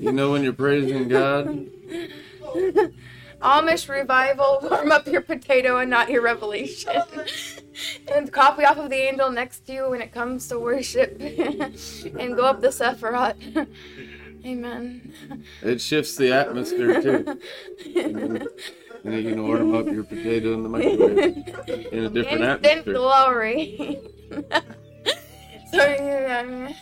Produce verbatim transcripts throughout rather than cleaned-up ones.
You know when you're praising God? Amish revival, warm up your potato and not your revelation. And copy off of the angel next to you when it comes to worship. And go up the Sephirot. Amen. It shifts the atmosphere, too. And you can warm up your potato in the microwave in a different Instant atmosphere. Instant glory. Sorry, yeah.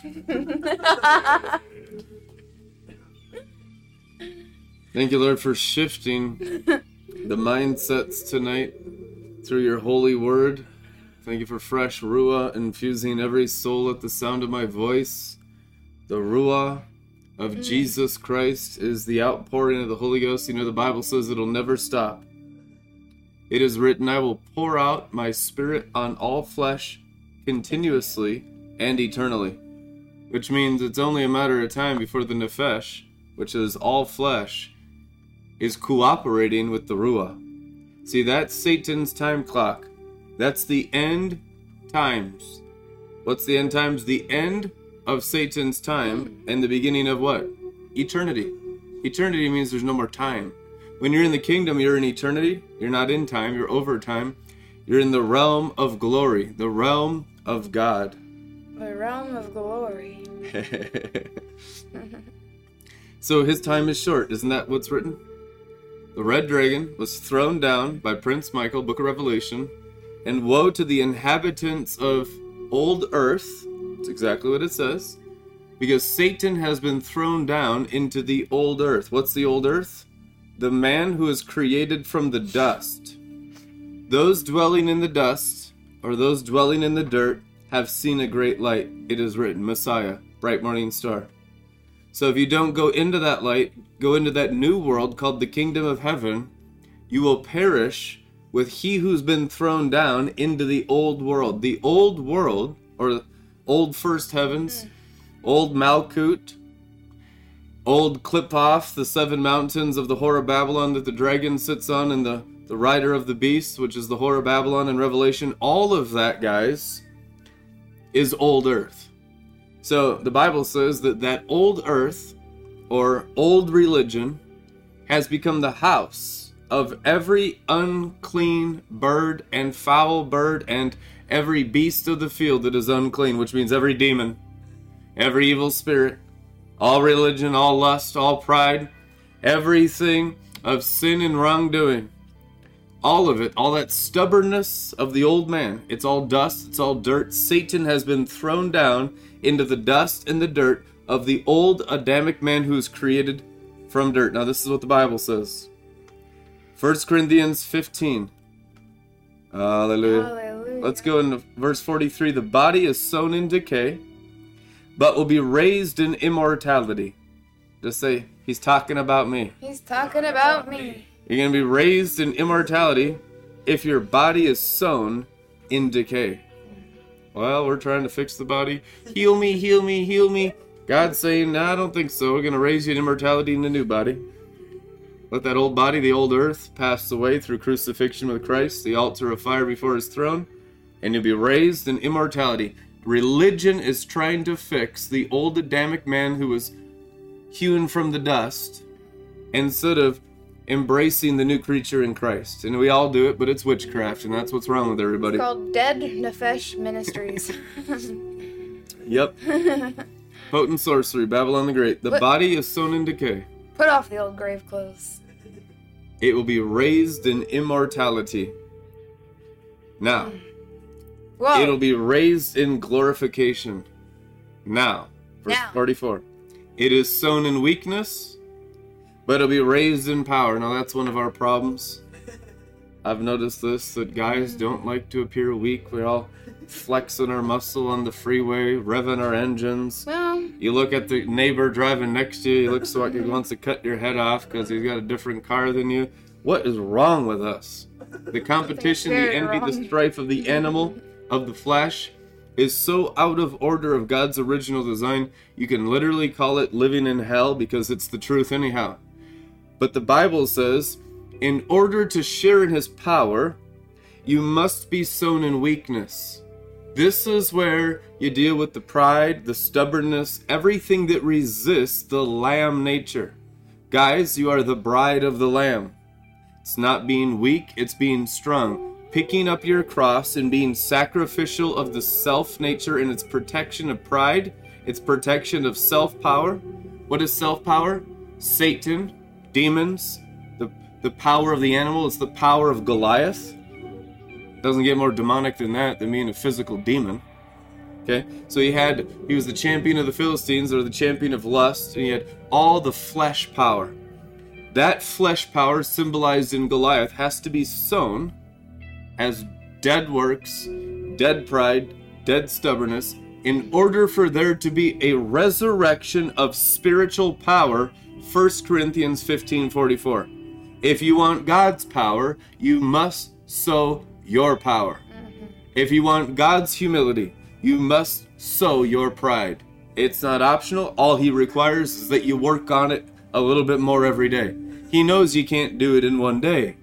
Thank you, Lord, for shifting the mindsets tonight through your holy word. Thank you for fresh Ruah infusing every soul at the sound of my voice. The Ruah of Jesus Christ is the outpouring of the Holy Ghost. You know, the Bible says it'll never stop. It is written, I will pour out my spirit on all flesh continuously and eternally, which means it's only a matter of time before the nephesh, which is all flesh, is cooperating with the Ruah. See, that's Satan's time clock. That's the end times. What's the end times? The end of Satan's time and the beginning of what? Eternity. Eternity means there's no more time. When you're in the kingdom, you're in eternity. You're not in time. You're over time. You're in the realm of glory, the realm of God. The realm of glory. So his time is short. Isn't that what's written? The red dragon was thrown down by Prince Michael, Book of Revelation, and woe to the inhabitants of old earth. That's exactly what it says. Because Satan has been thrown down into the old earth. What's the old earth? The man who is created from the dust. Those dwelling in the dust, or those dwelling in the dirt, have seen a great light. It is written, Messiah, bright morning star. So if you don't go into that light, go into that new world called the kingdom of heaven, you will perish with he who's been thrown down into the old world. The old world, or old first heavens, old Malkut, old Klipoth, the seven mountains of the Whore of Babylon that the dragon sits on, and the, the rider of the beast, which is the Whore of Babylon in Revelation, all of that, guys, is old earth. So the Bible says that that old earth, or old religion, has become the house of every unclean bird and foul bird and every beast of the field that is unclean, which means every demon, every evil spirit, all religion, all lust, all pride, everything of sin and wrongdoing. All of it, all that stubbornness of the old man, it's all dust, it's all dirt. Satan has been thrown down into the dust and the dirt of the old Adamic man who is created from dirt. Now this is what the Bible says. First Corinthians fifteen. Hallelujah. Hallelujah. Let's go into verse forty-three. The body is sown in decay, but will be raised in immortality. Just say, he's talking about me. He's talking about me. You're going to be raised in immortality if your body is sown in decay. Well, we're trying to fix the body. Heal me, heal me, heal me. God's saying, no, I don't think so. We're going to raise you in immortality in a new body. Let that old body, the old earth, pass away through crucifixion with Christ, the altar of fire before his throne, and you'll be raised in immortality. Religion is trying to fix the old Adamic man who was hewn from the dust instead of embracing the new creature in Christ. And we all do it, but it's witchcraft, and that's what's wrong with everybody. It's called Dead Nefesh Ministries. Yep. Potent sorcery, Babylon the Great. The put, body is sown in decay. Put off the old grave clothes. It will be raised in immortality. Now. Whoa. It'll be raised in glorification. Now. Verse now. forty-four. It is sown in weakness, but it'll be raised in power. Now that's one of our problems. I've noticed this, that guys don't like to appear weak. We're all flexing our muscle on the freeway, revving our engines. Well, you look at the neighbor driving next to you, he looks like he wants to cut your head off because he's got a different car than you. What is wrong with us? The competition, the envy, wrong. The strife of the animal, of the flesh, is so out of order of God's original design, you can literally call it living in hell because it's the truth anyhow. But the Bible says, in order to share in his power, you must be sown in weakness. This is where you deal with the pride, the stubbornness, everything that resists the lamb nature. Guys, you are the bride of the lamb. It's not being weak, it's being strong. Picking up your cross and being sacrificial of the self nature and its protection of pride, its protection of self-power. What is self-power? Satan, demons, the, the power of the animal. It's the power of Goliath. Doesn't get more demonic than that, than being a physical demon. Okay? So he had, he was the champion of the Philistines, or the champion of lust, and he had all the flesh power. That flesh power symbolized in Goliath has to be sown as dead works, dead pride, dead stubbornness, in order for there to be a resurrection of spiritual power, First Corinthians fifteen forty-four. If you want God's power, you must sow your power. If you want God's humility, you must sow your pride. It's not optional. All he requires is that you work on it a little bit more every day. He knows you can't do it in one day.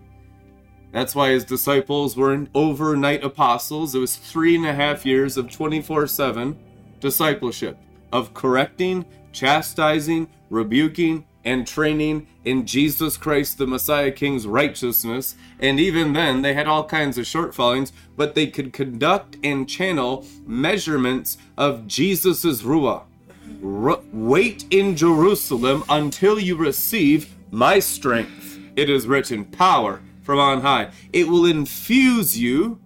That's why his disciples weren't overnight apostles. It was three and a half years of twenty-four seven discipleship, of correcting, chastising, rebuking, and training in Jesus Christ, the Messiah King's righteousness. And even then, they had all kinds of shortfallings, but they could conduct and channel measurements of Jesus's Ruah. Ru- Wait in Jerusalem until you receive my strength. It is written, power from on high. It will infuse you,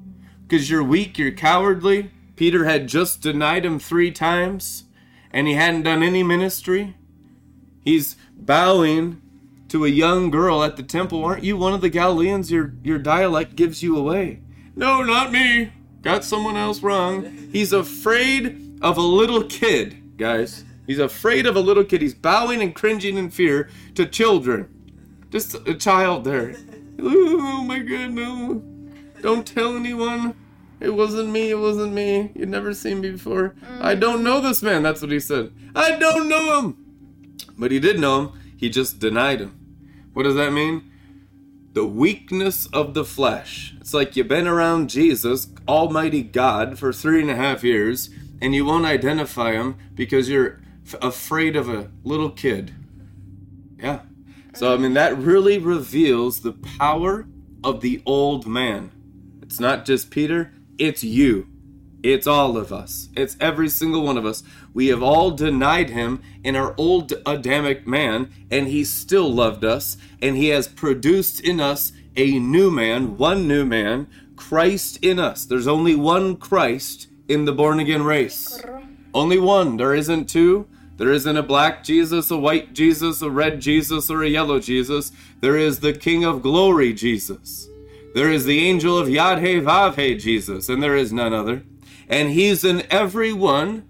because you're weak, you're cowardly. Peter had just denied him three times, and he hadn't done any ministry. He's bowing to a young girl at the temple. Aren't you one of the Galileans? Your your dialect gives you away. No, not me. Got someone else wrong. He's afraid of a little kid, guys. He's afraid of a little kid. He's bowing and cringing in fear to children. Just a child there. Oh my God, no. Don't tell anyone. It wasn't me, it wasn't me. You'd never seen me before. I don't know this man. That's what he said. I don't know him. But he did know him. He just denied him. What does that mean? The weakness of the flesh. It's like you've been around Jesus, Almighty God, for three and a half years, and you won't identify him because you're f- afraid of a little kid. Yeah. So, I mean, that really reveals the power of the old man. It's not just Peter, it's you. It's all of us. It's every single one of us. We have all denied him in our old Adamic man, and he still loved us, and he has produced in us a new man, one new man, Christ in us. There's only one Christ in the born-again race. Only one. There isn't two. There isn't a black Jesus, a white Jesus, a red Jesus, or a yellow Jesus. There is the King of Glory Jesus. There is the angel of Yadhe Vavhe Jesus, and there is none other. And he's in everyone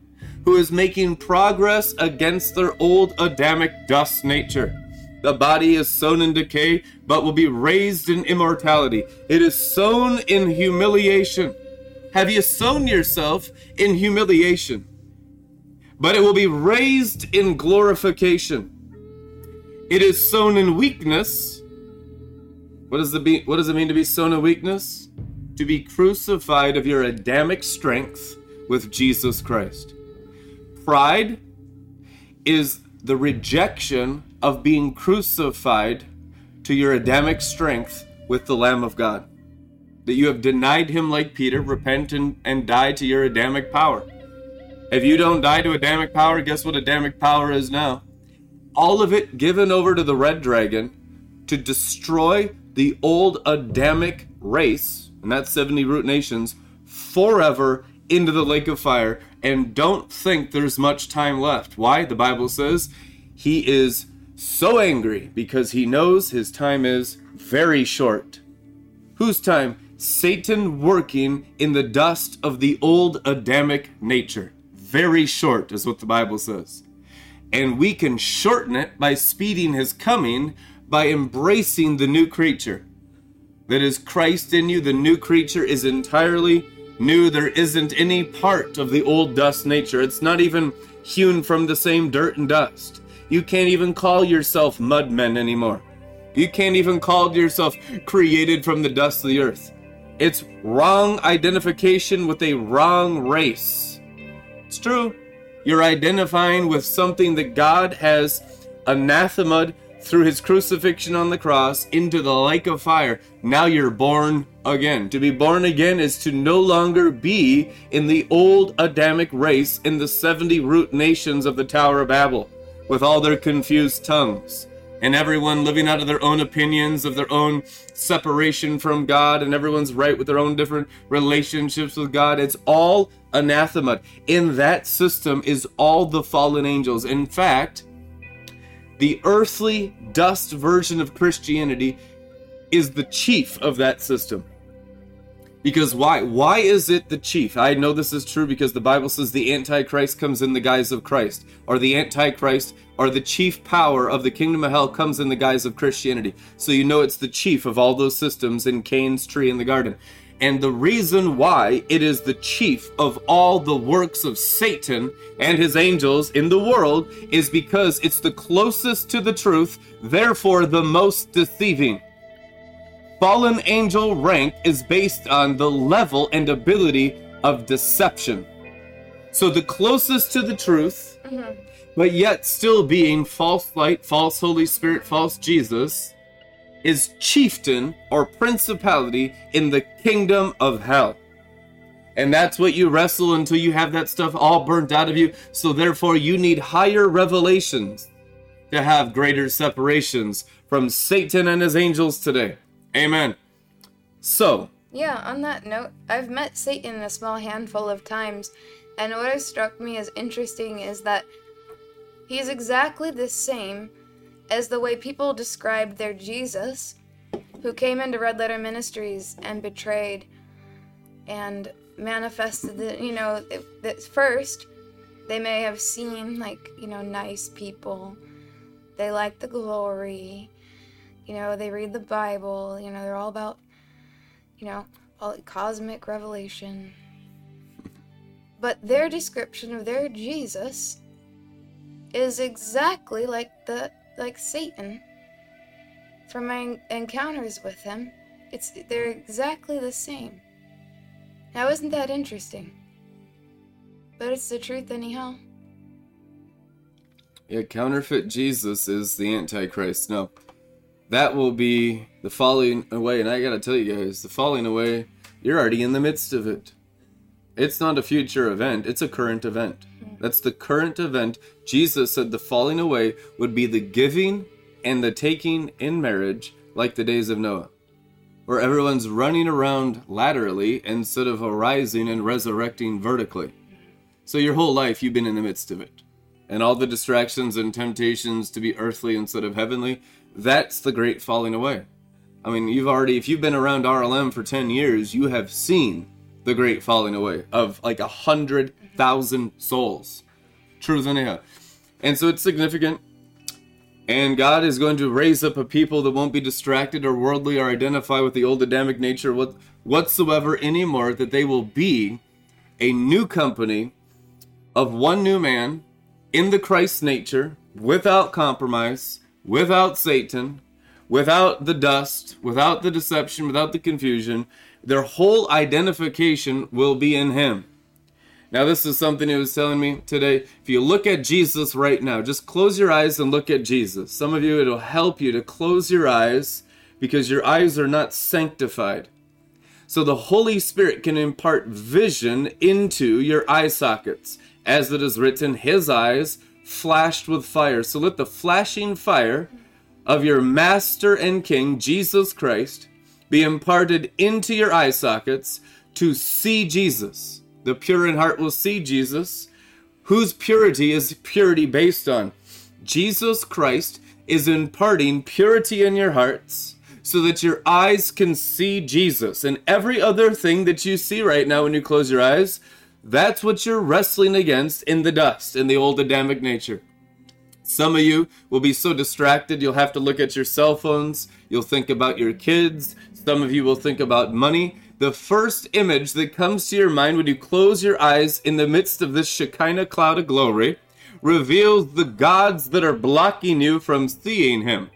who is making progress against their old Adamic dust nature. The body is sown in decay, but will be raised in immortality. It is sown in humiliation. Have you sown yourself in humiliation? But it will be raised in glorification. It is sown in weakness. What does, the be- what does it mean to be sown in weakness? To be crucified of your Adamic strength with Jesus Christ. Pride is the rejection of being crucified to your Adamic strength with the Lamb of God. That you have denied him like Peter, repent and, and die to your Adamic power. If you don't die to Adamic power, guess what Adamic power is now? All of it given over to the red dragon to destroy the old Adamic race, and that's seventy root nations, forever into the lake of fire. And don't think there's much time left. Why? The Bible says he is so angry because he knows his time is very short. Whose time? Satan working in the dust of the old Adamic nature. Very short is what the Bible says. And we can shorten it by speeding his coming, by embracing the new creature. That is Christ in you. The new creature is entirely new. There isn't any part of the old dust nature. It's not even hewn from the same dirt and dust. You can't even call yourself mud men anymore. You can't even call yourself created from the dust of the earth. It's wrong identification with a wrong race. It's true. You're identifying with something that God has anathemaed through his crucifixion on the cross into the lake of fire. Now you're born again. To be born again is to no longer be in the old Adamic race in the seventy root nations of the Tower of Babel with all their confused tongues. And everyone living out of their own opinions, of their own separation from God, and everyone's right with their own different relationships with God. It's all anathema. In that system is all the fallen angels. In fact, the earthly dust version of Christianity is the chief of that system. Because why? Why is it the chief? I know this is true because the Bible says the Antichrist comes in the guise of Christ, or the Antichrist, or the chief power of the kingdom of hell comes in the guise of Christianity. So you know it's the chief of all those systems in Cain's tree in the garden. And the reason why it is the chief of all the works of Satan and his angels in the world is because it's the closest to the truth, therefore the most deceiving. Fallen angel rank is based on the level and ability of deception. So the closest to the truth, mm-hmm. but yet still being false light, false Holy Spirit, false Jesus, is chieftain or principality in the kingdom of hell. And that's what you wrestle until you have that stuff all burnt out of you. So therefore you need higher revelations to have greater separations from Satan and his angels today. Amen. So. Yeah, on that note, I've met Satan a small handful of times, and what has struck me as interesting is that he's exactly the same as the way people described their Jesus, who came into Red Letter Ministries and betrayed and manifested, the, you know, that first they may have seen, like, you know, nice people. They like the glory. You know, they read the Bible, you know, they're all about, you know, all cosmic revelation. But their description of their Jesus is exactly like the like Satan from my encounters with him. It's they're exactly the same. Now, isn't that interesting? But it's the truth anyhow. Yeah, counterfeit Jesus is the Antichrist. No. That will be the falling away, and I gotta tell you guys, the falling away, you're already in the midst of it. It's not a future event, it's a current event. That's the current event. Jesus said the falling away would be the giving and the taking in marriage, like the days of Noah, where everyone's running around laterally instead of arising and resurrecting vertically. So your whole life, you've been in the midst of it. And all the distractions and temptations to be earthly instead of heavenly, that's the great falling away. I mean, you've already, if you've been around R L M for ten years, you have seen the great falling away of like a hundred thousand souls. Truth anyhow. And so it's significant. And God is going to raise up a people that won't be distracted or worldly or identify with the old Adamic nature whatsoever anymore, that they will be a new company of one new man in the Christ nature, without compromise, without Satan, without the dust, without the deception, without the confusion. Their whole identification will be in him. Now, this is something he was telling me today. If you look at Jesus right now, just close your eyes and look at Jesus. Some of you, it'll help you to close your eyes because your eyes are not sanctified. So the Holy Spirit can impart vision into your eye sockets. As it is written, his eyes flashed with fire. So let the flashing fire of your Master and King, Jesus Christ, be imparted into your eye sockets to see Jesus. The pure in heart will see Jesus, whose purity is purity based on. Jesus Christ is imparting purity in your hearts so that your eyes can see Jesus. And every other thing that you see right now when you close your eyes, that's what you're wrestling against in the dust, in the old Adamic nature. Some of you will be so distracted, you'll have to look at your cell phones. You'll think about your kids. Some of you will think about money. The first image that comes to your mind when you close your eyes in the midst of this Shekinah cloud of glory reveals the gods that are blocking you from seeing him.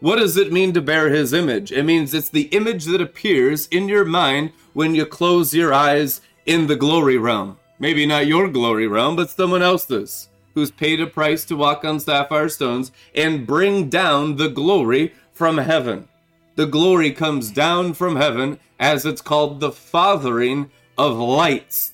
What does it mean to bear his image? It means it's the image that appears in your mind when you close your eyes in the glory realm. Maybe not your glory realm, but someone else's, who's paid a price to walk on sapphire stones and bring down the glory from heaven. The glory comes down from heaven, as it's called the fathering of lights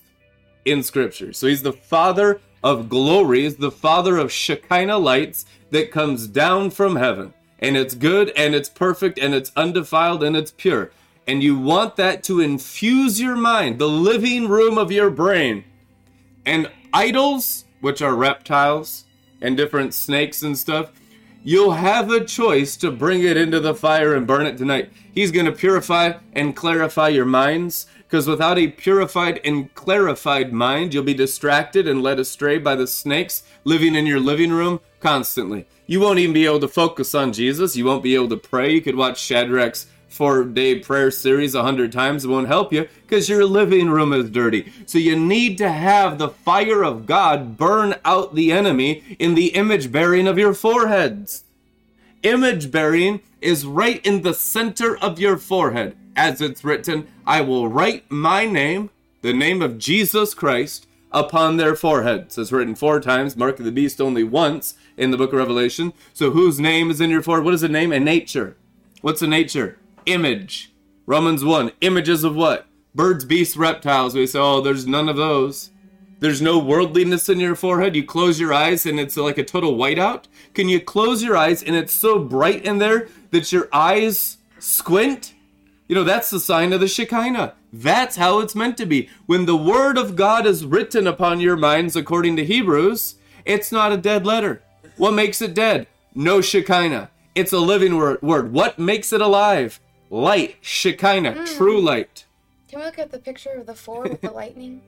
in Scripture. So he's the father of glories, the father of Shekinah lights that comes down from heaven. And it's good, and it's perfect, and it's undefiled, and it's pure. And you want that to infuse your mind, the living room of your brain. And idols, which are reptiles and different snakes and stuff, you'll have a choice to bring it into the fire and burn it tonight. He's going to purify and clarify your minds, because without a purified and clarified mind, you'll be distracted and led astray by the snakes living in your living room constantly. You won't even be able to focus on Jesus. You won't be able to pray. You could watch Shadrach's four-day prayer series a hundred times. It won't help you because your living room is dirty. So you need to have the fire of God burn out the enemy in the image bearing of your foreheads. Image bearing is right in the center of your forehead. As it's written, I will write my name, the name of Jesus Christ, upon their foreheads. It's written four times, Mark of the Beast only once in the book of Revelation. So whose name is in your forehead? What is a name? A nature. What's a nature? Image. Romans one, images of what? Birds, beasts, reptiles. We say, oh, there's none of those. There's no worldliness in your forehead. You close your eyes and it's like a total whiteout. Can you close your eyes and it's so bright in there that your eyes squint? You know, that's the sign of the Shekinah. That's how it's meant to be. When the word of God is written upon your minds, according to Hebrews, it's not a dead letter. What makes it dead? No Shekinah. It's a living word. What makes it alive? Light. Shekinah. Mm. True light. Can we look at the picture of the four with the lightning?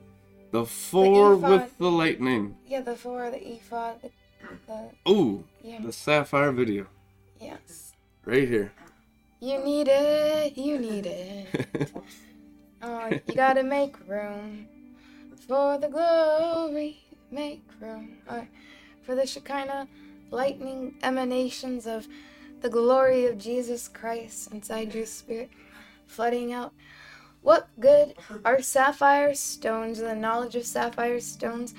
The four the with the lightning. Yeah, the four, the ephod. The, the... Ooh, yeah. The sapphire video. Yes. Right here. You need it, you need it. Oh, you gotta make room for the glory. Make room right. For the Shekinah lightning emanations of the glory of Jesus Christ inside your spirit, flooding out. What good are sapphire stones and the knowledge of sapphire stones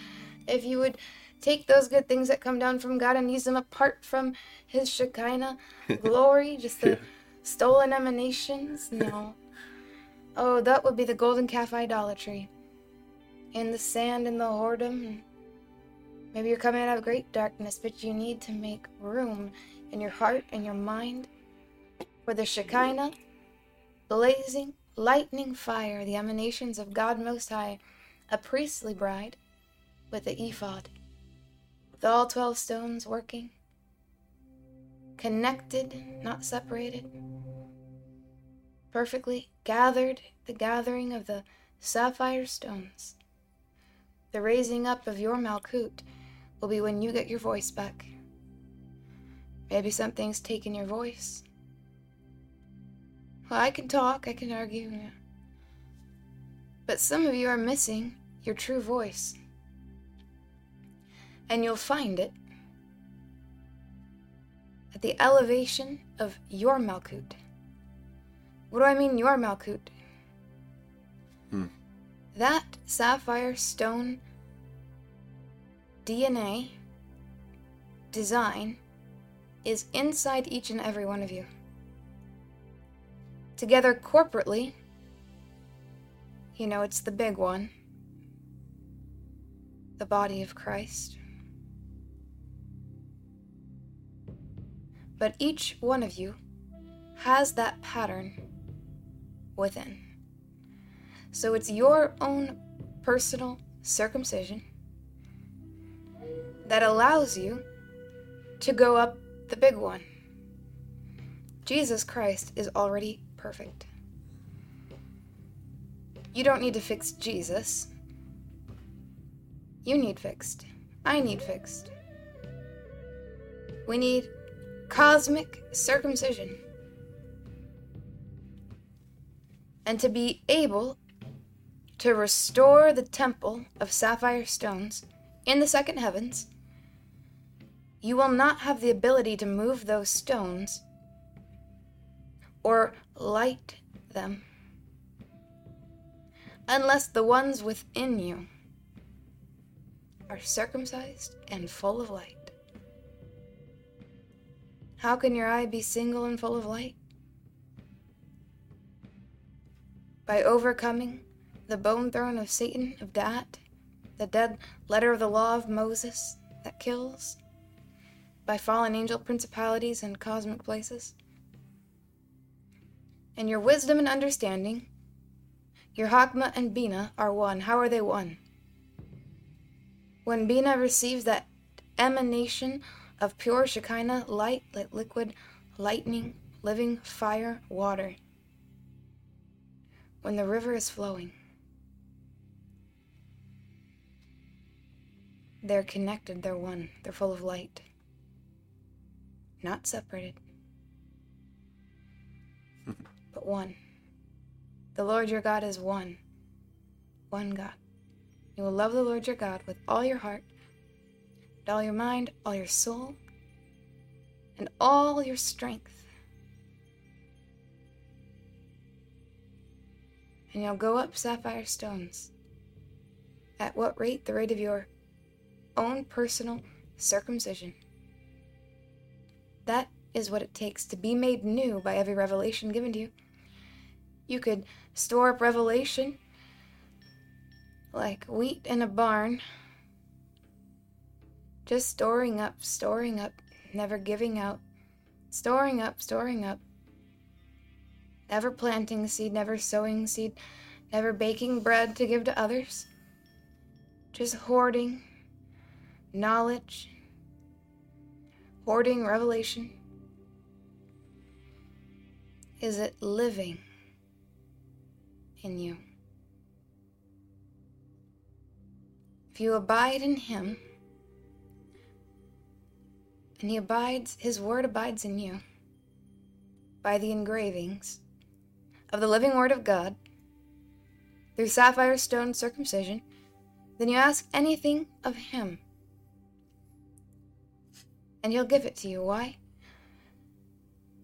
if you would take those good things that come down from God and use them apart from His Shekinah glory, just the stolen emanations? No. Oh, that would be the golden calf idolatry. In the sand, in the whoredom. Maybe you're coming out of great darkness, but you need to make room in your heart and your mind for the Shekinah, blazing, lightning fire, the emanations of God Most High, a priestly bride with the ephod, with all twelve stones working, connected, not separated. Perfectly gathered, the gathering of the sapphire stones. The raising up of your Malkut will be when you get your voice back. Maybe something's taken your voice. Well, I can talk, I can argue. Yeah. But some of you are missing your true voice. And you'll find it at the elevation of your Malkut. What do I mean, your Malkut? Hmm. That sapphire stone D N A design is inside each and every one of you. Together corporately, you know, it's the big one, the body of Christ. But each one of you has that pattern within. So it's your own personal circumcision that allows you to go up the big one. Jesus Christ is already perfect. You don't need to fix Jesus. You need fixed. I need fixed. We need cosmic circumcision. And to be able to restore the temple of sapphire stones in the second heavens, you will not have the ability to move those stones or light them, unless the ones within you are circumcised and full of light. How can your eye be single and full of light? By overcoming the bone throne of Satan, of Dat, the dead letter of the law of Moses that kills, by fallen angel principalities and cosmic places. And your wisdom and understanding, your Chokmah and Bina are one. How are they one? When Bina receives that emanation of pure Shekinah, light, light, liquid, lightning, living, fire, water. When the river is flowing, they're connected, they're one, they're full of light, not separated, but one. The Lord your God is one, one God. You will love the Lord your God with all your heart, all your mind, all your soul, and all your strength. And you'll go up sapphire stones at what rate? The rate of your own personal circumcision. That is what it takes to be made new by every revelation given to you. You could store up revelation like wheat in a barn, just storing up, storing up, never giving out, storing up, storing up, never planting seed, never sowing seed, never baking bread to give to others, just hoarding knowledge, hoarding revelation. Is it living in you? If you abide in Him, and he abides, his word abides in you by the engravings of the living word of God through sapphire stone circumcision, then you ask anything of him and he'll give it to you. Why?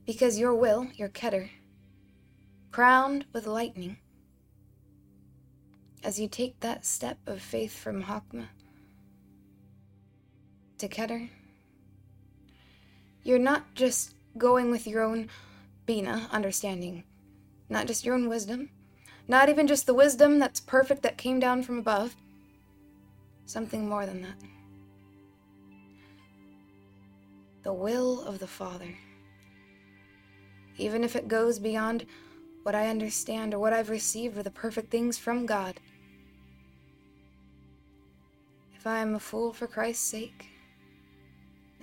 Because your will, your Keter, crowned with lightning, as you take that step of faith from Chokmah to Keter, you're not just going with your own Bina, understanding, not just your own wisdom, not even just the wisdom that's perfect that came down from above, something more than that. The will of the Father. Even if it goes beyond what I understand or what I've received are the perfect things from God. If I am a fool for Christ's sake,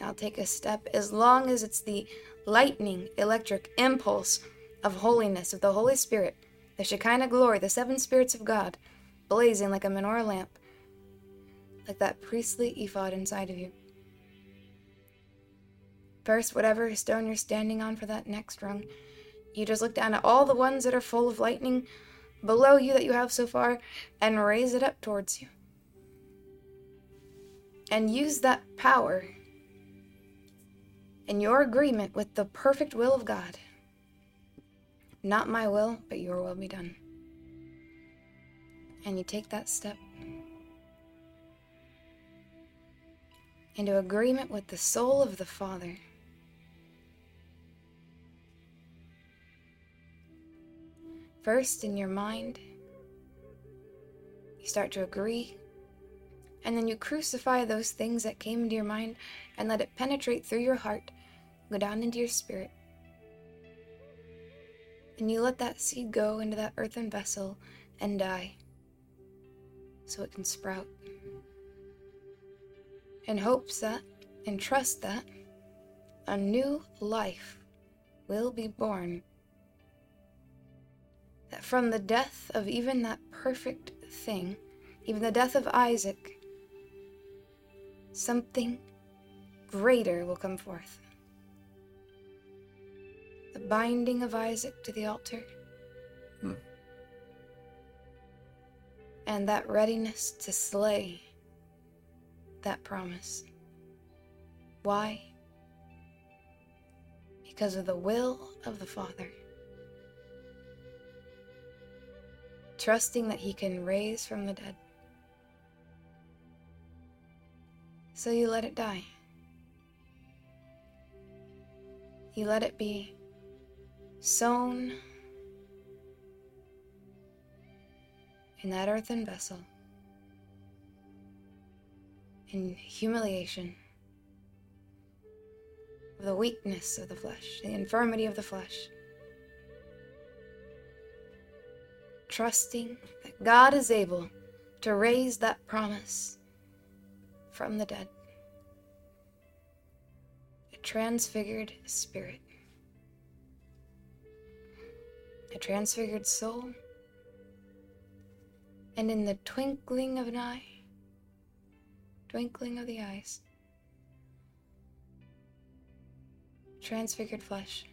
I'll take a step, as long as it's the lightning, electric impulse of holiness, of the Holy Spirit, the Shekinah glory, the seven spirits of God, blazing like a menorah lamp, like that priestly ephod inside of you. First, whatever stone you're standing on for that next rung, you just look down at all the ones that are full of lightning below you that you have so far, and raise it up towards you. And use that power in your agreement with the perfect will of God. Not my will, but your will be done. And you take that step into agreement with the soul of the Father. First, in your mind, you start to agree, and then you crucify those things that came into your mind and let it penetrate through your heart, go down into your spirit. And you let that seed go into that earthen vessel and die, so it can sprout. In hopes that, and trust that, a new life will be born. That from the death of even that perfect thing, even the death of Isaac, something greater will come forth. The binding of Isaac to the altar. Hmm. And that readiness to slay that promise. Why? Because of the will of the Father. trusting that he can raise from the dead. So you let it die. You let it be sown in that earthen vessel, in humiliation of the weakness of the flesh, the infirmity of the flesh, trusting that God is able to raise that promise from the dead. A transfigured spirit, a transfigured soul, and in the twinkling of an eye, twinkling of the eyes, transfigured flesh.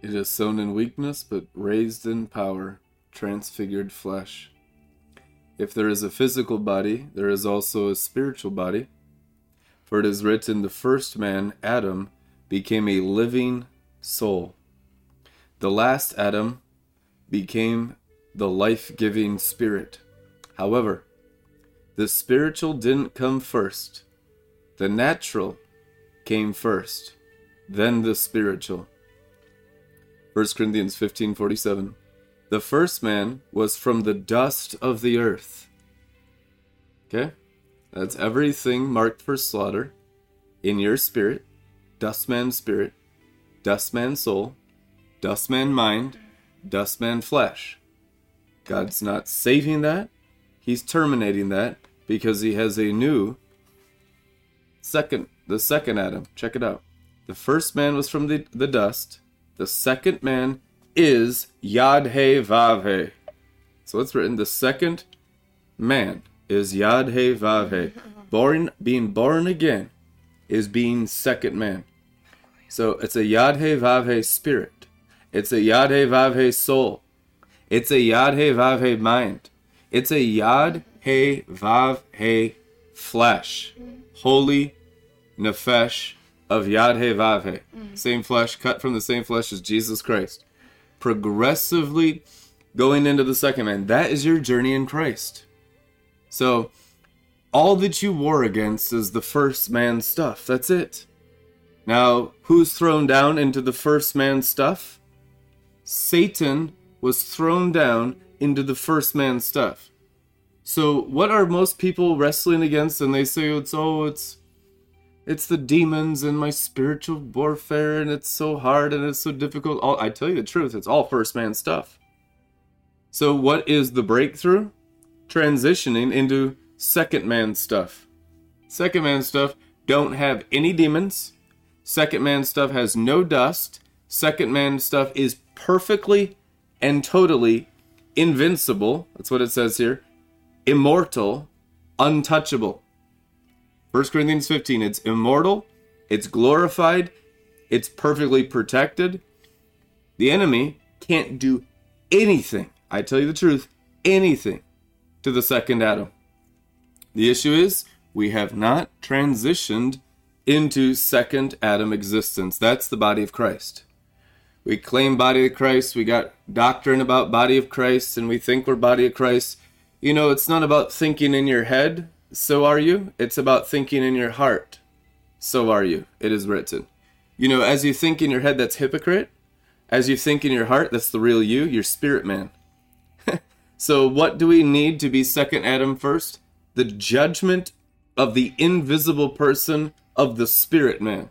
It is sown in weakness, but raised in power, transfigured flesh. If there is a physical body, there is also a spiritual body. For it is written, the first man, Adam, became a living soul. The last Adam became the life-giving spirit. However, the spiritual didn't come first. The natural came first, then the spiritual. First Corinthians fifteen forty-seven. The first man was from the dust of the earth. Okay? That's everything marked for slaughter in your spirit. Dustman spirit, dustman soul, dustman mind, dustman flesh. God's not saving that. He's terminating that because he has a new second, the second Adam. Check it out. The first man was from the, the dust. The second man is Yad-Heh-Vav-Heh. So it's written, the second man is Yad-Heh-Vav-Heh. Born, being born again is being second man. So it's a Yad-Heh-Vav-Heh spirit. It's a Yad-Heh-Vav-Heh soul. It's a Yad-Heh-Vav-Heh mind. It's a Yad-Heh-Vav-Heh flesh. Holy Nefesh of Yad-Heh-Vav-Heh. Mm-hmm. Same flesh, cut from the same flesh as Jesus Christ. Progressively going into the second man. That is your journey in Christ. So, all that you war against is the first man stuff. That's it. Now, who's thrown down into the first man stuff? Satan was thrown down into the first man stuff. So, what are most people wrestling against? And they say, it's, oh, it's... It's the demons and my spiritual warfare, and it's so hard and it's so difficult. All, I tell you the truth, it's all first man stuff. So what is the breakthrough? Transitioning into second man stuff. Second man stuff don't have any demons. Second man stuff has no dust. Second man stuff is perfectly and totally invincible. That's what it says here. Immortal, untouchable. First Corinthians fifteen, it's immortal, it's glorified, it's perfectly protected. The enemy can't do anything, I tell you the truth, anything to the second Adam. The issue is we have not transitioned into second Adam existence. That's the body of Christ. We claim body of Christ, we got doctrine about body of Christ, and we think we're body of Christ. You know, it's not about thinking in your head. So are you? It's about thinking in your heart. So are you? It is written. You know, as you think in your head, that's hypocrite. As you think in your heart, that's the real you, your spirit man. So what do we need to be second Adam first? The judgment of the invisible person of the spirit man. A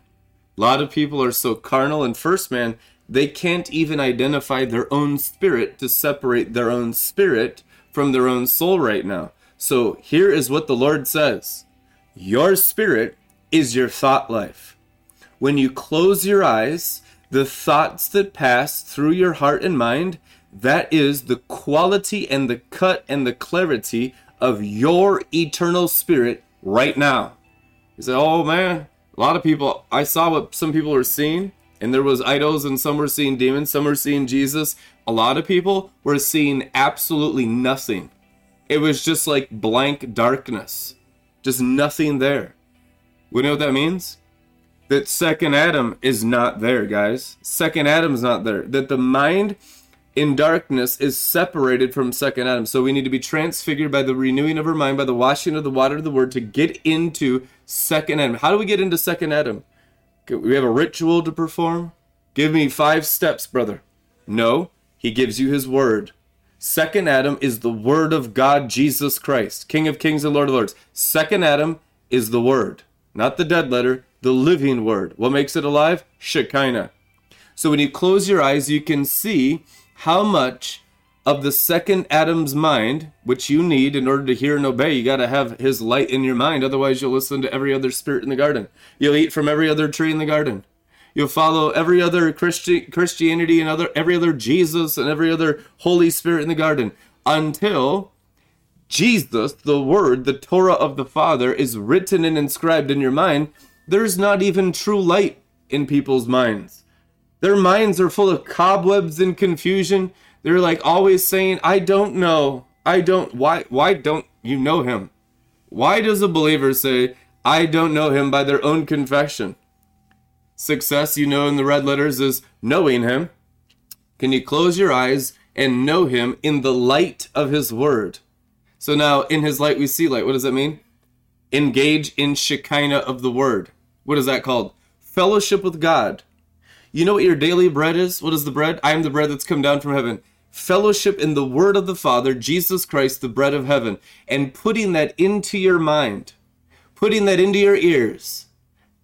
lot of people are so carnal and first man, they can't even identify their own spirit to separate their own spirit from their own soul right now. So here is what the Lord says. Your spirit is your thought life. When you close your eyes, the thoughts that pass through your heart and mind, that is the quality and the cut and the clarity of your eternal spirit right now. You say, oh man, a lot of people, I saw what some people were seeing, and there was idols, and some were seeing demons, some were seeing Jesus. A lot of people were seeing absolutely nothing. it was just like blank darkness. Just nothing there. We know what that means? That second Adam is not there, guys. Second Adam's not there. That the mind in darkness is separated from second Adam. So we need to be transfigured by the renewing of our mind, by the washing of the water of the word, to get into second Adam. How do we get into second Adam? We have a ritual to perform. Give me five steps, brother. No, he gives you his word. Second Adam is the word of God, Jesus Christ, King of kings and Lord of lords. Second Adam is the word, not the dead letter, the living word. What makes it alive? Shekinah. So when you close your eyes, you can see how much of the second Adam's mind, which you need in order to hear and obey. You got to have his light in your mind. Otherwise, you'll listen to every other spirit in the garden. You'll eat from every other tree in the garden. You'll follow every other Christi- Christianity and other every other Jesus and every other Holy Spirit in the garden, until Jesus, the Word, the Torah of the Father, is written and inscribed in your mind. There's not even true light in people's minds. Their minds are full of cobwebs and confusion. They're like always saying, I don't know. I don't. Why, why don't you know him? Why does a believer say, I don't know him, by their own confession? Success, you know, in the red letters, is knowing him. Can you close your eyes and know him in the light of his word? So now in his light, we see light. What does that mean? Engage in Shekinah of the word. What is that called? Fellowship with God. You know what your daily bread is? What is the bread? I am the bread that's come down from heaven. Fellowship in the word of the Father, Jesus Christ, the bread of heaven. And putting that into your mind. Putting that into your ears.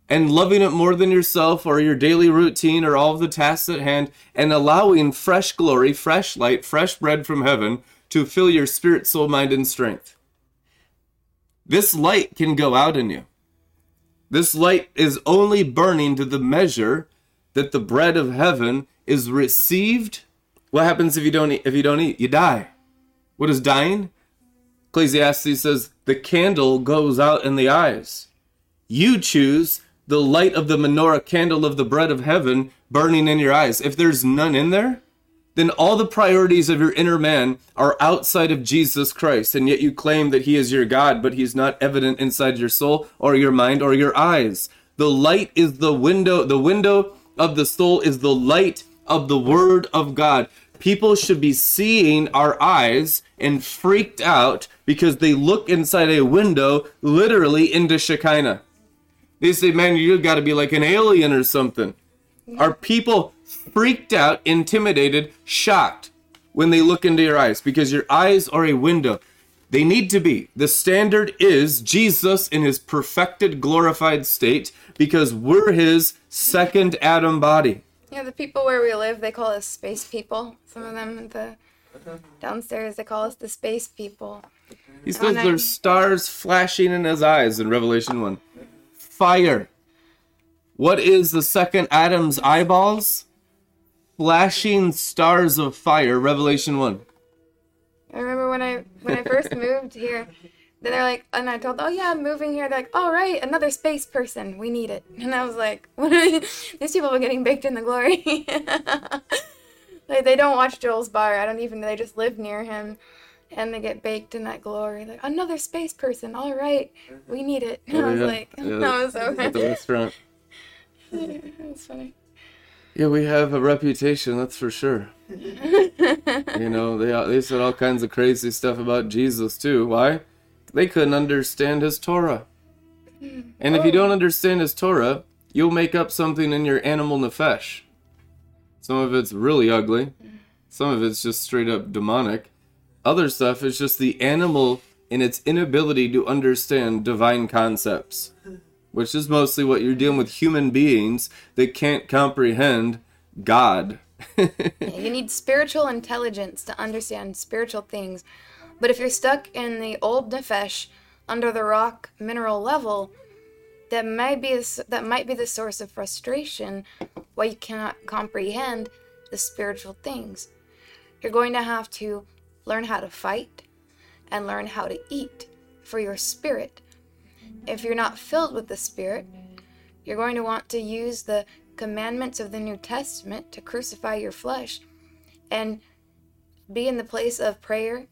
And loving it more than yourself or your daily routine or all of the tasks at hand. And allowing fresh glory, fresh light, fresh bread from heaven to fill your spirit, soul, mind, and strength. This light can go out in you. This light is only burning to the measure that the bread of heaven is received. What happens if you don't eat? If you don't eat, you die. What is dying? Ecclesiastes says, the candle goes out in the eyes. You choose the light of the menorah candle of the bread of heaven burning in your eyes. If there's none in there, then all the priorities of your inner man are outside of Jesus Christ. And yet you claim that he is your God, but he's not evident inside your soul or your mind or your eyes. The light is the window. The window of the soul is the light of the word of God. People should be seeing our eyes and freaked out because they look inside a window, literally into Shekinah. They say, man, you've got to be like an alien or something. Yeah. Are people freaked out, intimidated, shocked when they look into your eyes? Because your eyes are a window. They need to be. The standard is Jesus in his perfected, glorified state, because we're his second Adam body. Yeah, the people where we live, they call us space people. Some of them, the downstairs, they call us the space people. He says there's I... stars flashing in his eyes in Revelation one. Fire. What is the second Adam's eyeballs? Flashing stars of fire, Revelation one. I remember when I when I first moved here, then they're like, and I told them, oh yeah, I'm moving here. They're like, all right, another space person. We need it. And I was like, what are you? These people are getting baked in the glory. Like, they don't watch Joel's Bar. I don't even know. They just live near him, and they get baked in that glory. Like, another space person. All right, we need it. And yeah, I was yeah. like, yeah, that was so funny. At the restaurant. Yeah, that's funny. Yeah, we have a reputation, that's for sure. You know, they they said all kinds of crazy stuff about Jesus, too. Why? They couldn't understand his Torah. And oh. if you don't understand his Torah, you'll make up something in your animal nefesh. Some of it's really ugly. Some of it's just straight up demonic. Other stuff is just the animal and its inability to understand divine concepts, which is mostly what you're dealing with, human beings that can't comprehend God. You need spiritual intelligence to understand spiritual things. But if you're stuck in the old nefesh, under the rock mineral level, that might be a, that might be the source of frustration why you cannot comprehend the spiritual things. You're going to have to learn how to fight and learn how to eat for your spirit. If you're not filled with the Spirit, you're going to want to use the commandments of the New Testament to crucify your flesh and be in the place of prayer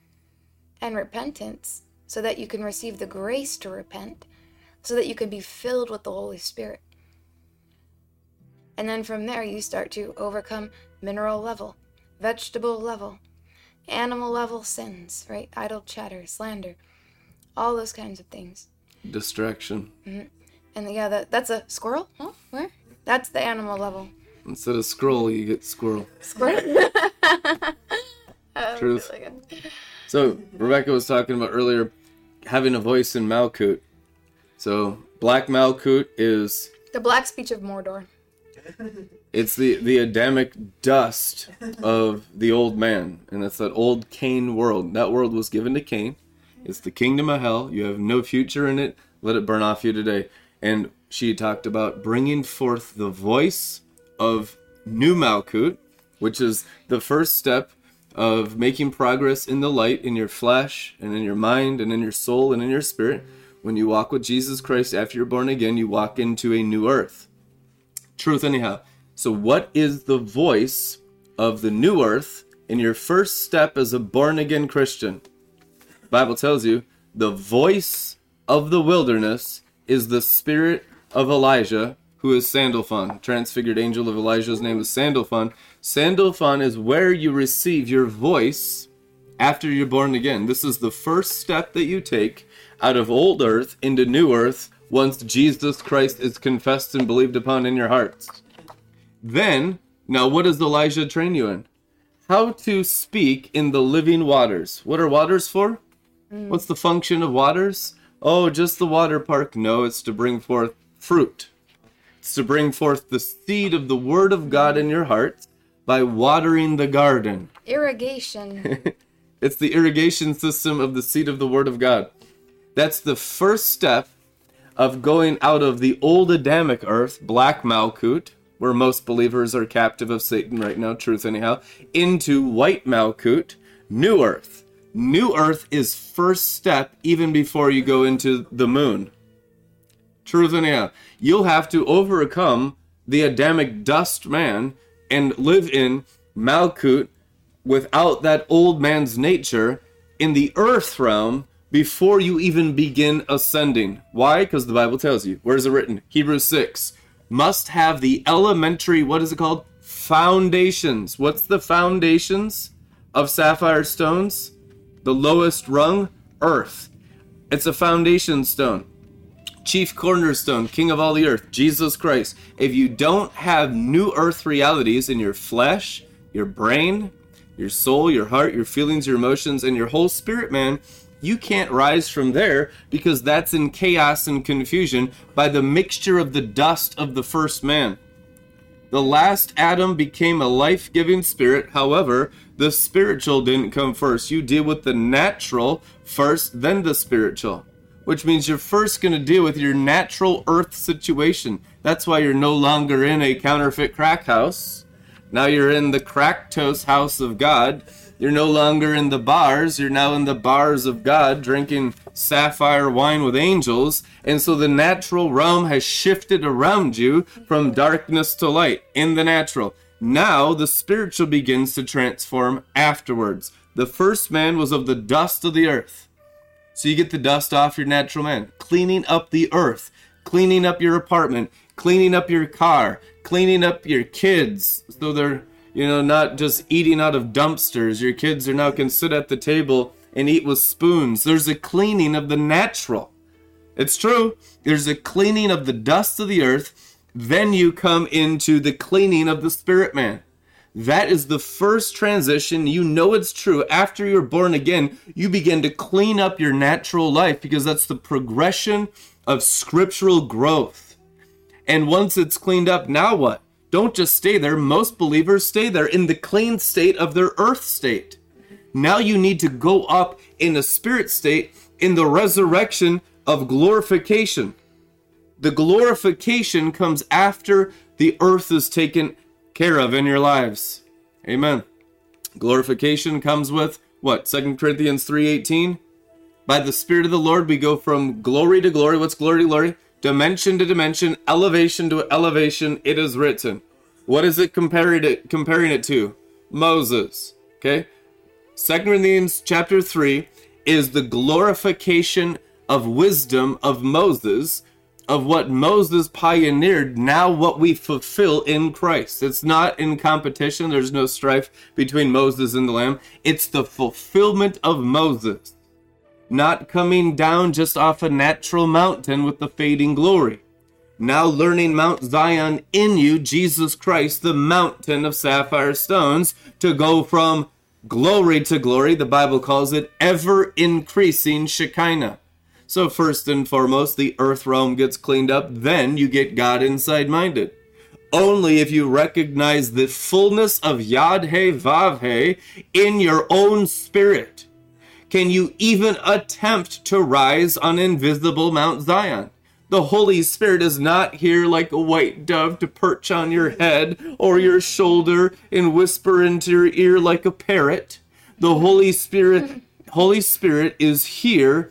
and repentance so that you can receive the grace to repent, so that you can be filled with the Holy Spirit. And then from there, you start to overcome mineral level, vegetable level, animal level sins, right? Idle chatter, slander, all those kinds of things. Distraction. Mm-hmm. And yeah, that, that's a squirrel? Huh? Where? That's the animal level. Instead of scroll, you get squirrel. Squirrel? Truth. So, Rebecca was talking about earlier having a voice in Malkuth. So, Black Malkuth is... the black speech of Mordor. It's the, the Adamic dust of the old man. And that's that old Cain world. That world was given to Cain. It's the kingdom of hell. You have no future in it. Let it burn off you today. And she talked about bringing forth the voice of New Malkuth, which is the first step of making progress in the light in your flesh and in your mind and in your soul and in your spirit. When you walk with Jesus Christ after you're born again, you walk into a new earth. Truth anyhow. So what is the voice of the new earth in your first step as a born-again Christian? The Bible tells you the voice of the wilderness is the spirit of Elijah, who is Sandalphon. Transfigured angel of Elijah's name is Sandalphon. Sandalphon is where you receive your voice after you're born again. This is the first step that you take out of old earth into new earth once Jesus Christ is confessed and believed upon in your hearts. Then, now what does Elijah train you in? How to speak in the living waters. What are waters for? Mm. What's the function of waters? Oh, just the water park. No, it's to bring forth fruit. It's to bring forth the seed of the word of God in your heart by watering the garden. Irrigation. It's the irrigation system of the seed of the word of God. That's the first step of going out of the old Adamic earth, Black Malkuth, where most believers are captive of Satan right now, truth anyhow, into White Malkuth, New Earth. New Earth is first step even before you go into the moon. Truth anyhow. You'll have to overcome the Adamic dust man and live in Malkuth without that old man's nature in the earth realm before you even begin ascending. Why? Because the Bible tells you. Where is it written? Hebrews six. Must have the elementary, what is it called? Foundations. What's the foundations of sapphire stones? The lowest rung? Earth. It's a foundation stone. Chief cornerstone, king of all the earth, Jesus Christ. If you don't have new earth realities in your flesh, your brain, your soul, your heart, your feelings, your emotions, and your whole spirit, man, you can't rise from there because that's in chaos and confusion by the mixture of the dust of the first man. The last Adam became a life-giving spirit. However, the spiritual didn't come first. You deal with the natural first, then the spiritual. Which means you're first going to deal with your natural earth situation. That's why you're no longer in a counterfeit crack house. Now you're in the cracktos house of God. You're no longer in the bars. You're now in the bars of God, drinking sapphire wine with angels. And so the natural realm has shifted around you from darkness to light in the natural. Now the spiritual begins to transform afterwards. The first man was of the dust of the earth. So you get the dust off your natural man, cleaning up the earth, cleaning up your apartment, cleaning up your car, cleaning up your kids. So they're, you know, not just eating out of dumpsters. Your kids are now can sit at the table and eat with spoons. There's a cleaning of the natural. It's true. There's a cleaning of the dust of the earth. Then you come into the cleaning of the spirit man. That is the first transition. You know it's true. After you're born again, you begin to clean up your natural life because that's the progression of scriptural growth. And once it's cleaned up, now what? Don't just stay there. Most believers stay there in the clean state of their earth state. Now you need to go up in the spirit state in the resurrection of glorification. The glorification comes after the earth is taken care of in your lives. Amen. Glorification comes with what? Second Corinthians three eighteen. By the Spirit of the Lord we go from glory to glory. What's glory to glory? Dimension to dimension, elevation to elevation. It is written. What is it comparing it comparing it to? Moses. Okay? Second Corinthians chapter three is the glorification of wisdom of Moses, of what Moses pioneered, now what we fulfill in Christ. It's not in competition. There's no strife between Moses and the Lamb. It's the fulfillment of Moses, not coming down just off a natural mountain with the fading glory. Now learning Mount Zion in you, Jesus Christ, the mountain of sapphire stones, to go from glory to glory. The Bible calls it ever-increasing Shekinah. So first and foremost, the earth realm gets cleaned up. Then you get God inside-minded. Only if you recognize the fullness of Yod-Heh-Vav-Heh in your own spirit can you even attempt to rise on invisible Mount Zion. The Holy Spirit is not here like a white dove to perch on your head or your shoulder and whisper into your ear like a parrot. The Holy Spirit, Holy Spirit is here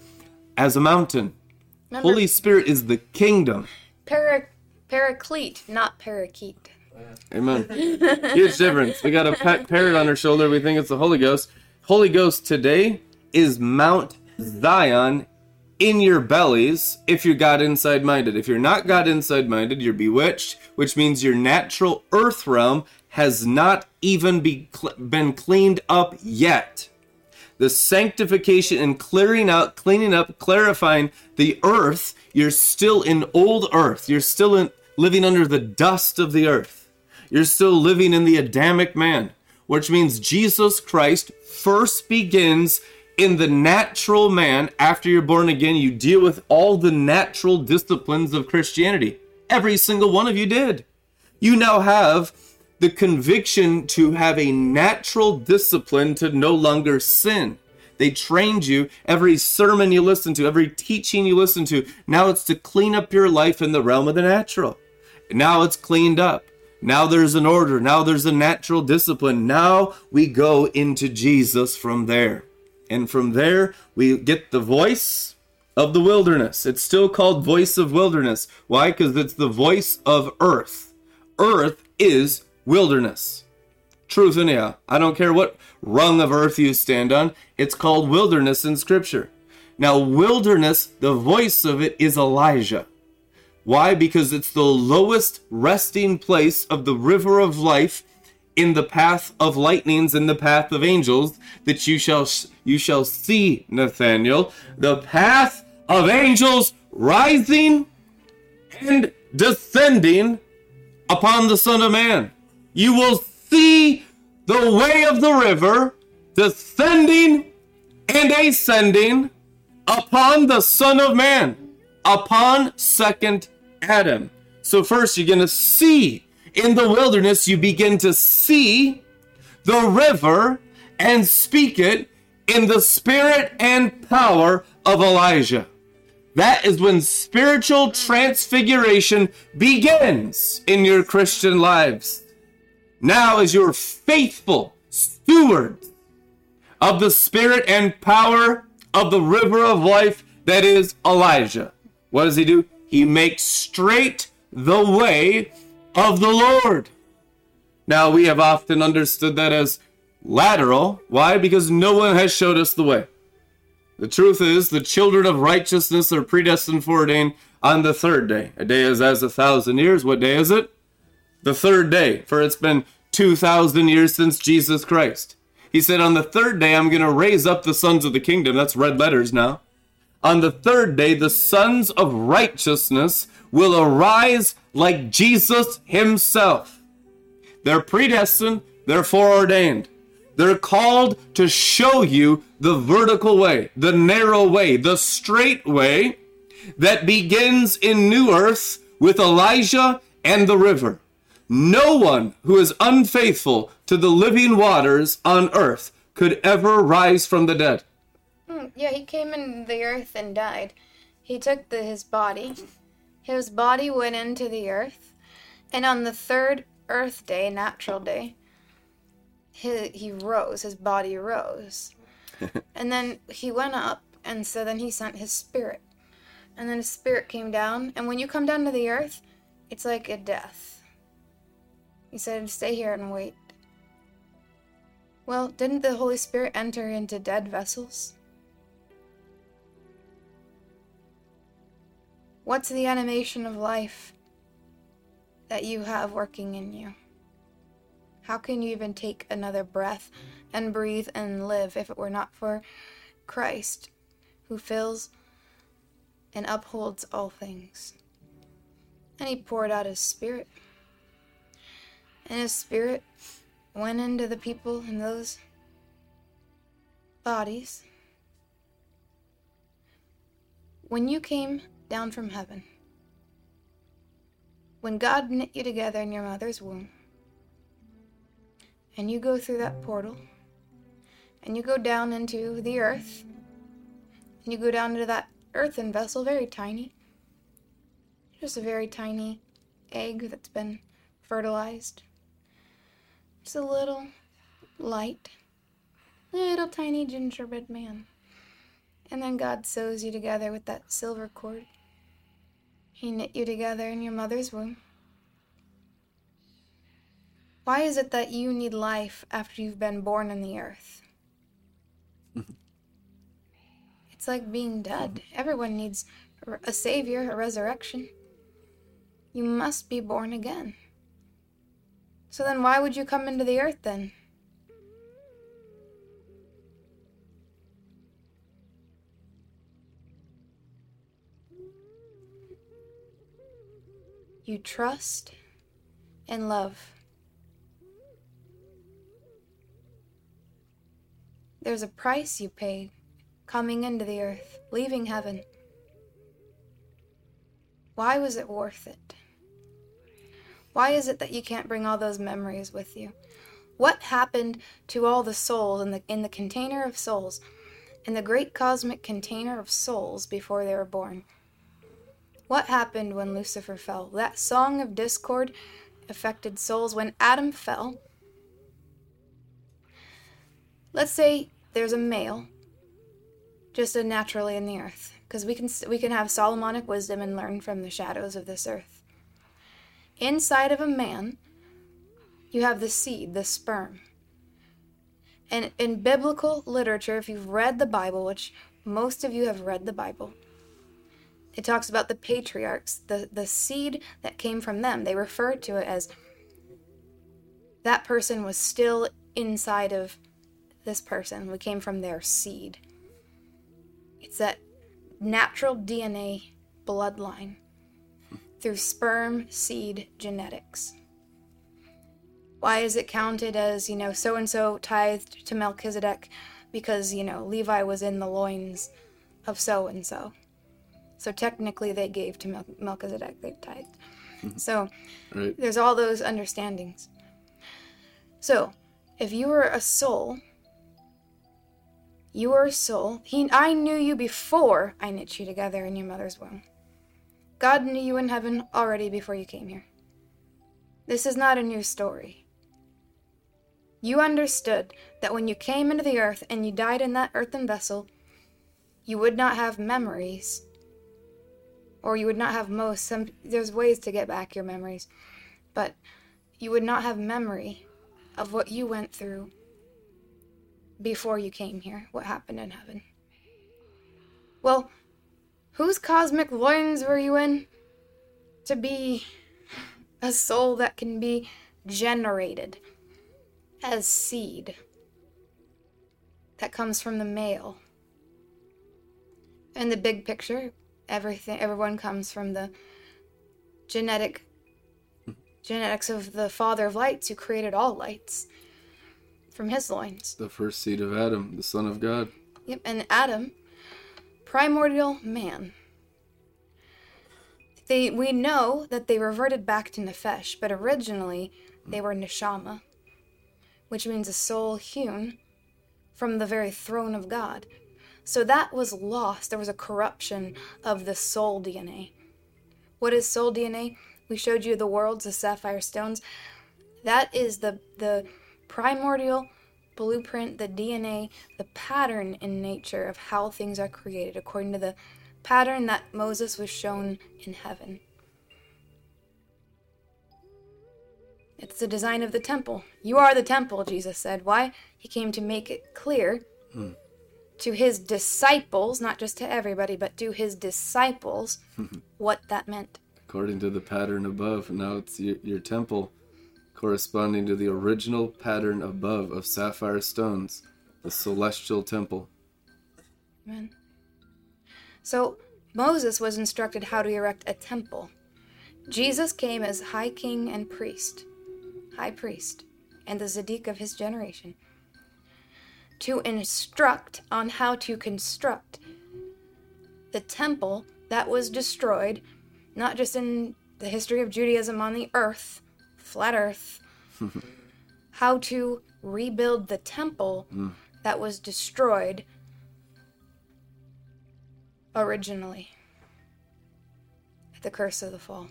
as a mountain. Remember, Holy Spirit is the kingdom. Para, paraclete, not parakeet. Amen. Huge difference. We got a pet parrot on our shoulder. We think it's the Holy Ghost. Holy Ghost today is Mount Zion in your bellies if you're God inside-minded. If you're not God inside-minded, you're bewitched, which means your natural earth realm has not even be cl- been cleaned up yet. The sanctification and clearing out, cleaning up, clarifying the earth, you're still in old earth. You're still in, living under the dust of the earth. You're still living in the Adamic man, which means Jesus Christ first begins in the natural man. After you're born again, you deal with all the natural disciplines of Christianity. Every single one of you did. You now have the conviction to have a natural discipline to no longer sin. They trained you, every sermon you listen to, every teaching you listen to, now it's to clean up your life in the realm of the natural. Now it's cleaned up. Now there's an order. Now there's a natural discipline. Now we go into Jesus from there. And from there, we get the voice of the wilderness. It's still called voice of wilderness. Why? Because it's the voice of earth. Earth is wilderness. Truth in here. I don't care what rung of earth you stand on. It's called wilderness in Scripture. Now, wilderness, the voice of it is Elijah. Why? Because it's the lowest resting place of the river of life in the path of lightnings, in the path of angels, that you shall you shall see, Nathaniel, the path of angels rising and descending upon the Son of Man. You will see the way of the river descending and ascending upon the Son of Man, upon second Adam. So first you're going to see in the wilderness, you begin to see the river and speak it in the spirit and power of Elijah. That is when spiritual transfiguration begins in your Christian lives. Now, as your faithful steward of the spirit and power of the river of life, that is Elijah. What does he do? He makes straight the way of the Lord. Now, we have often understood that as lateral. Why? Because no one has showed us the way. The truth is, the children of righteousness are predestined, foreordained on the third day. A day is as a thousand years. What day is it? The third day, for it's been two thousand years since Jesus Christ. He said, on the third day, I'm going to raise up the sons of the kingdom. That's red letters now. On the third day, the sons of righteousness will arise like Jesus himself. They're predestined. They're foreordained. They're called to show you the vertical way, the narrow way, the straight way that begins in New Earth with Elijah and the river. No one who is unfaithful to the living waters on earth could ever rise from the dead. Yeah, he came into the earth and died. He took the, his body. His body went into the earth. And on the third earth day, natural day, he, he rose. His body rose. And then he went up, and so then he sent his spirit. And then his spirit came down. And when you come down to the earth, it's like a death. He said, stay here and wait. Well, didn't the Holy Spirit enter into dead vessels? What's the animation of life that you have working in you? How can you even take another breath and breathe and live if it were not for Christ, who fills and upholds all things? And he poured out his spirit. And his spirit went into the people in those bodies. When you came down from heaven, when God knit you together in your mother's womb, and you go through that portal, and you go down into the earth, and you go down into that earthen vessel, very tiny, just a very tiny egg that's been fertilized. It's a little light, little tiny gingerbread man. And then God sews you together with that silver cord. He knit you together in your mother's womb. Why is it that you need life after you've been born in the earth? It's like being dead. Everyone needs a savior, a resurrection. You must be born again. So then why would you come into the earth then? You trust and love. There's a price you pay coming into the earth, leaving heaven. Why was it worth it? Why is it that you can't bring all those memories with you? What happened to all the souls in the in the container of souls, in the great cosmic container of souls before they were born? What happened when Lucifer fell? That song of discord affected souls when Adam fell. Let's say there's a male, just a naturally in the earth, because we can we can have Solomonic wisdom and learn from the shadows of this earth. Inside of a man, you have the seed, the sperm. And in biblical literature, if you've read the Bible, which most of you have read the Bible, it talks about the patriarchs, the, the seed that came from them. They refer to it as that person was still inside of this person. We came from their seed. It's that natural D N A bloodline through sperm seed genetics. Why is it counted as, you know, so-and-so tithed to Melchizedek because, you know, Levi was in the loins of so-and-so? So technically they gave to Mel- Melchizedek, they tithed. So right. There's all those understandings. So if you were a soul, you were a soul. He, I knew you before I knit you together in your mother's womb. God knew you in heaven already before you came here. This is not a new story. You understood that when you came into the earth and you died in that earthen vessel, you would not have memories. Or you would not have most, some, there's ways to get back your memories, but you would not have memory of what you went through before you came here, what happened in heaven. Well, whose cosmic loins were you in to be a soul that can be generated as seed that comes from the male? In the big picture, Everything, everyone comes from the genetic genetics of the Father of Lights, who created all lights, from his loins. The first seed of Adam, the Son of God. Yep, and Adam, primordial man. They we know that they reverted back to Nefesh, but originally they were Neshama, which means a soul hewn from the very throne of God. So that was lost. There was a corruption of the soul D N A. What is soul D N A? We showed you the worlds, the sapphire stones. That is the the primordial blueprint, the D N A, the pattern in nature of how things are created according to the pattern that Moses was shown in heaven. It's the design of the temple. You are the temple, Jesus said. Why? He came to make it clear. Hmm. to his disciples, not just to everybody, but to his disciples, what that meant. According to the pattern above, now it's your, your temple corresponding to the original pattern above of sapphire stones, the celestial temple. Amen. So Moses was instructed how to erect a temple. Jesus came as high king and priest, high priest, and the Tzaddik of his generation, to instruct on how to construct the temple that was destroyed, not just in the history of Judaism on the earth, flat earth, how to rebuild the temple mm. that was destroyed originally at the curse of the fall.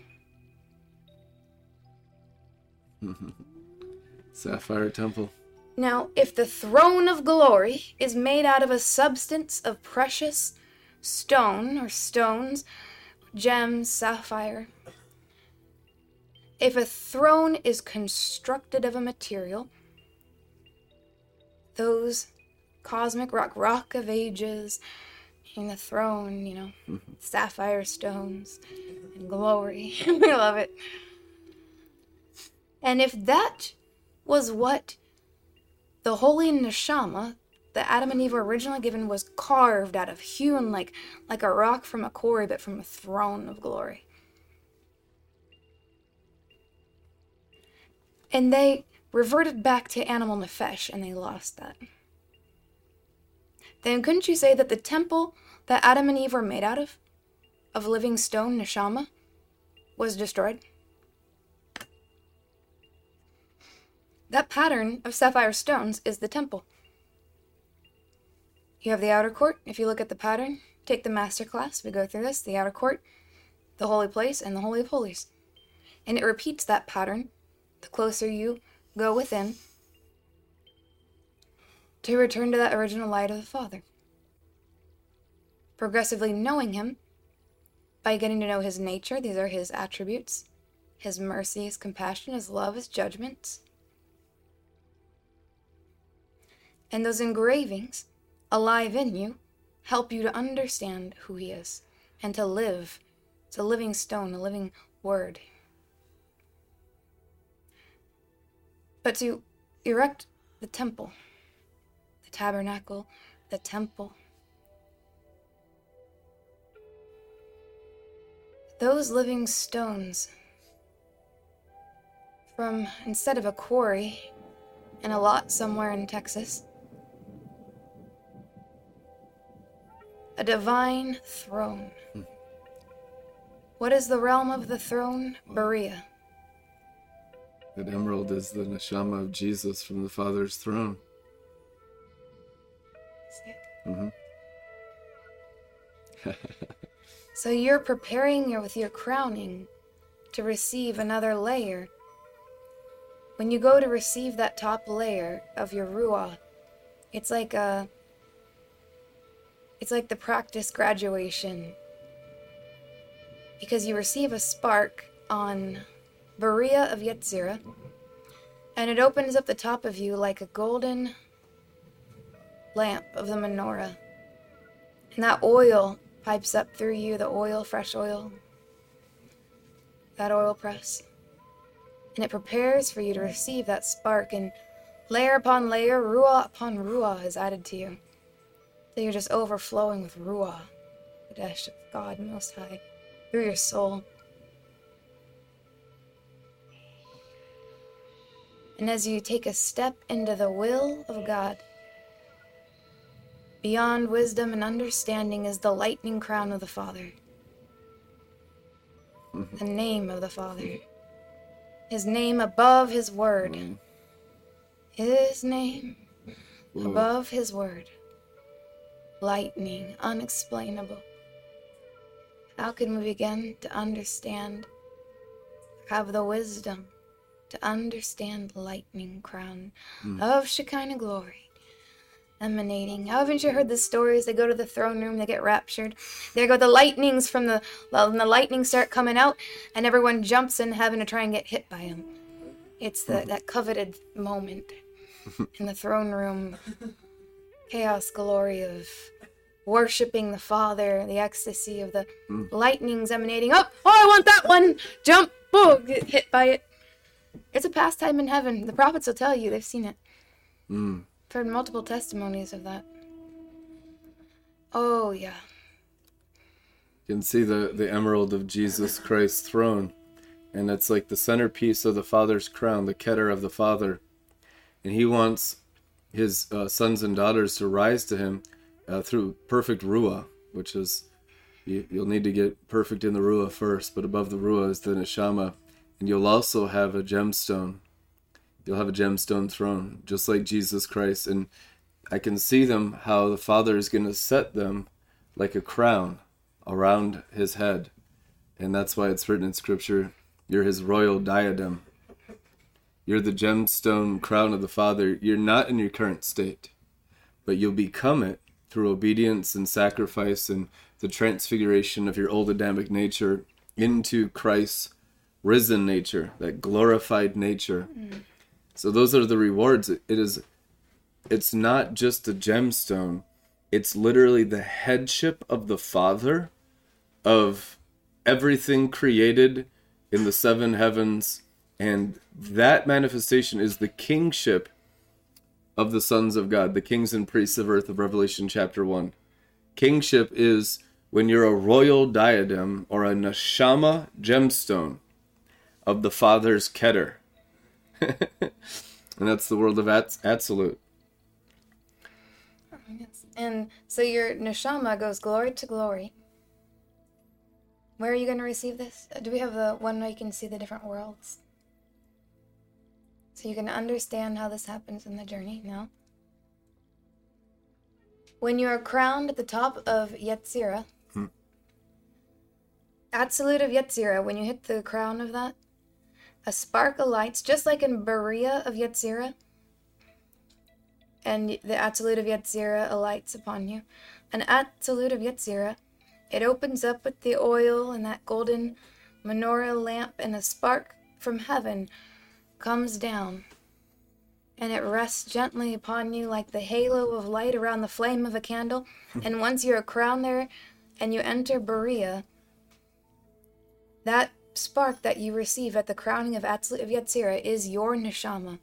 Sapphire temple. Now, if the throne of glory is made out of a substance of precious stone or stones, gems, sapphire, if a throne is constructed of a material, those cosmic rock, rock of ages, and the throne, you know, mm-hmm. sapphire stones and glory. We love it. And if that was what the holy neshama that Adam and Eve were originally given was carved out of, hewn like, like a rock from a quarry, but from a throne of glory. And they reverted back to animal nefesh, and they lost that. Then couldn't you say that the temple that Adam and Eve were made out of, of living stone, neshama, was destroyed? That pattern of sapphire stones is the temple. You have the outer court. If you look at the pattern, take the master class, we go through this, the outer court, the holy place, and the holy of holies. And it repeats that pattern the closer you go within to return to that original light of the Father. Progressively knowing Him by getting to know His nature, these are His attributes, His mercy, His compassion, His love, His judgments. And those engravings, alive in you, help you to understand who He is and to live. It's a living stone, a living word. But to erect the temple, the tabernacle, the temple, those living stones from, instead of a quarry and a lot somewhere in Texas, a divine throne. Hmm. What is the realm of the throne? Berea. That emerald is the neshama of Jesus from the Father's throne. See it? Mm-hmm. So you're preparing your, with your crowning to receive another layer. When you go to receive that top layer of your Ruah, it's like a... It's like the practice graduation, because you receive a spark on Berea of Yetzirah, and it opens up the top of you like a golden lamp of the menorah. And that oil pipes up through you, the oil, fresh oil, that oil press. And it prepares for you to receive that spark, and layer upon layer, Ruah upon Ruah is added to you. So you're just overflowing with Ruah, the dash of God Most High, through your soul. And as you take a step into the will of God, beyond wisdom and understanding is the lightning crown of the Father, mm-hmm. the name of the Father, His name above His word, mm. His name Whoa. above His word. Lightning, unexplainable. How can we begin to understand, have the wisdom to understand lightning crown mm. of Shekinah glory emanating? Haven't you heard the stories? They go to the throne room, they get raptured. There go the lightnings from the, and the lightnings start coming out, and everyone jumps in heaven to try and get hit by them. It's the, mm. that coveted moment in the throne room. chaos glory of worshipping the Father, the ecstasy of the mm. lightnings emanating. Oh, oh, I want that one! Jump! Boom! Get hit by it. It's a pastime in heaven. The prophets will tell you. They've seen it. Mm. I've heard multiple testimonies of that. Oh, yeah. You can see the, the emerald of Jesus Christ's throne. And it's like the centerpiece of the Father's crown, the Keter of the Father. And he wants his uh, sons and daughters to rise to him uh, through perfect Ruah, which is, you, you'll need to get perfect in the Ruah first, but above the Ruah is the Neshama. And you'll also have a gemstone. You'll have a gemstone throne, just like Jesus Christ. And I can see them, how the Father is going to set them like a crown around his head. And that's why it's written in Scripture, you're his royal diadem. You're the gemstone crown of the Father. You're not in your current state, but you'll become it through obedience and sacrifice and the transfiguration of your old Adamic nature into Christ's risen nature, that glorified nature. Mm. So those are the rewards. It is, it's not just a gemstone. It's literally the headship of the Father of everything created in the seven heavens. And that manifestation is the kingship of the sons of God, the kings and priests of earth of Revelation chapter one. Kingship is when you're a royal diadem or a neshama gemstone of the Father's Keter. And that's the world of Atzilut. And so your neshama goes glory to glory. Where are you going to receive this? Do we have the one where you can see the different worlds? So you can understand how this happens in the journey now. When you are crowned at the top of Yetzirah, hmm. Atzilut of Yetzirah, when you hit the crown of that, a spark of lights, just like in Berea of Yetzirah, and the Atzilut of Yetzirah alights upon you. An Atzilut of Yetzirah, it opens up with the oil and that golden menorah lamp, and a spark from heaven comes down, and it rests gently upon you like the halo of light around the flame of a candle. And once you're crowned there and you enter Berea, that spark that you receive at the crowning of Atzilut of Yetzirah is your neshama.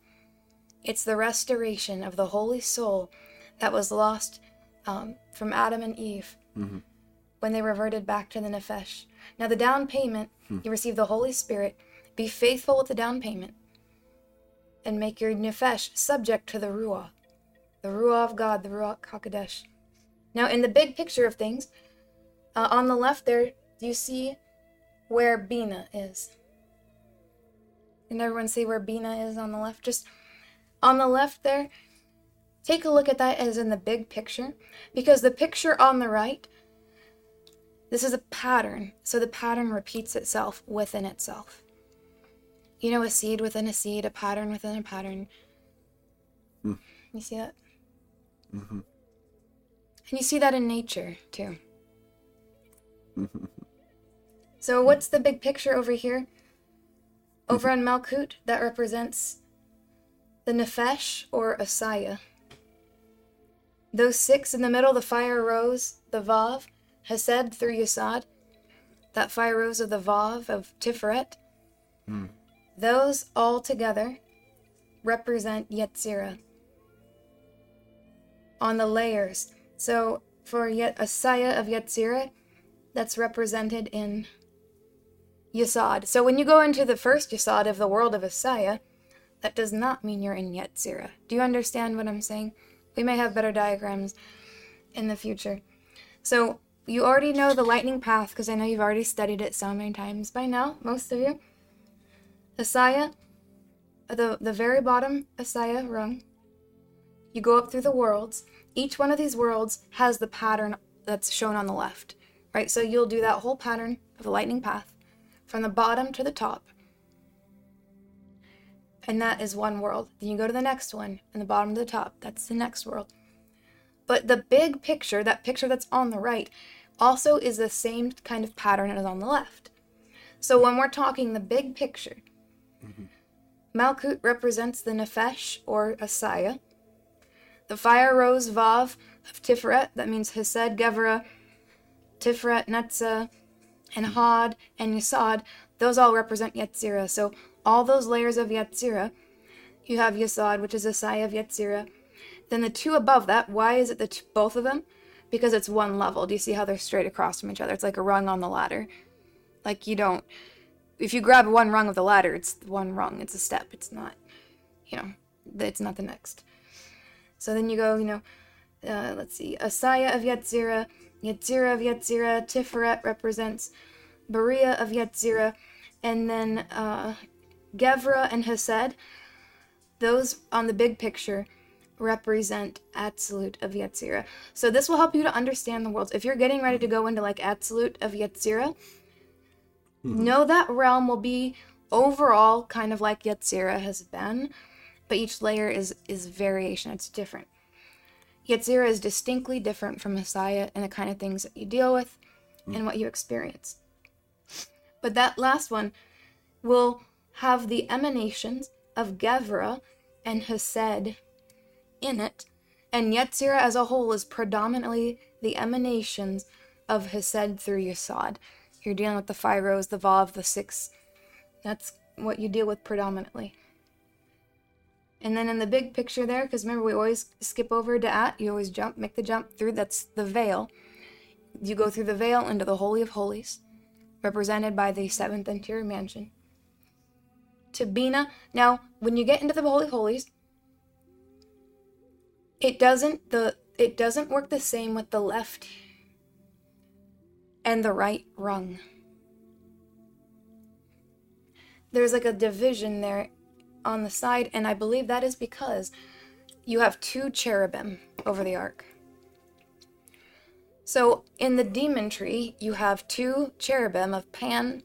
It's the restoration of the holy soul that was lost um, from Adam and Eve mm-hmm. when they reverted back to the nefesh. Now the down payment, hmm. you receive the Holy Spirit. Be faithful with the down payment and make your nefesh subject to the Ruah, the Ruah of God, the Ruach HaKodesh. Now in the big picture of things, uh, on the left there, you see where Bina is. Can everyone see where Bina is on the left? Just on the left there, take a look at that as in the big picture, because the picture on the right, this is a pattern, so the pattern repeats itself within itself. You know, a seed within a seed, a pattern within a pattern. Mm. You see that? Mm-hmm. And you see that in nature, too. Mm-hmm. So what's the big picture over here? Over mm-hmm. on Malkut, that represents the Nefesh, or Asaya. Those six in the middle, the fire rose, the Vav, Hesed through Yesod, that fire rose of the Vav of Tiferet, mm. those all together represent Yetzirah on the layers. So for Yet Asaya of Yetzirah, that's represented in Yesod. So when you go into the first Yesod of the world of Asaya, that does not mean you're in Yetzirah. Do you understand what I'm saying? We may have better diagrams in the future. So you already know the lightning path, because I know you've already studied it so many times by now, most of you. Asaya, the, the very bottom Asaya rung. You go up through the worlds. Each one of these worlds has the pattern that's shown on the left, right? So you'll do that whole pattern of the lightning path from the bottom to the top. And that is one world. Then you go to the next one, and the bottom to the top. That's the next world. But the big picture, that picture that's on the right, also is the same kind of pattern as on the left. So when we're talking the big picture, mm-hmm. Malkut represents the Nefesh, or Asaya. The fire rose Vav of Tiferet, that means Hesed, Geverah, Tiferet, Netzah, and Hod, and Yesod. Those all represent Yetzirah. So all those layers of Yetzirah, you have Yesod, which is a sigh of Yetzirah. Then the two above that, why is it the two, both of them? Because it's one level. Do you see how they're straight across from each other? It's like a rung on the ladder. Like you don't, if you grab one rung of the ladder, it's one rung. It's a step. It's not, you know, it's not the next. So then you go, you know, uh, let's see, Asaya of Yetzirah, Yetzirah of Yetzirah, Tiferet represents Beriah of Yetzirah, and then uh, Geverah and Hesed, those on the big picture represent Atzilut of Yetzirah. So this will help you to understand the worlds. If you're getting ready to go into like Atzilut of Yetzirah, mm-hmm. know that realm will be overall kind of like Yetzirah has been, but each layer is is variation. It's different. Yetzirah is distinctly different from Messiah and the kind of things that you deal with mm. and what you experience. But that last one will have the emanations of Geverah and Hesed in it, and Yetzirah as a whole is predominantly the emanations of Hesed through Yesod. You're dealing with the five rows, the Vav, the six. That's what you deal with predominantly. And then in the big picture there, because remember we always skip over Da'at, you always jump, make the jump through, that's the veil. You go through the veil into the Holy of Holies, represented by the seventh interior mansion. To Bina, now when you get into the Holy of Holies, it doesn't the it doesn't work the same with the left and the right rung. There's like a division there on the side, and I believe that is because you have two cherubim over the ark. So in the demon tree, you have two cherubim of Pan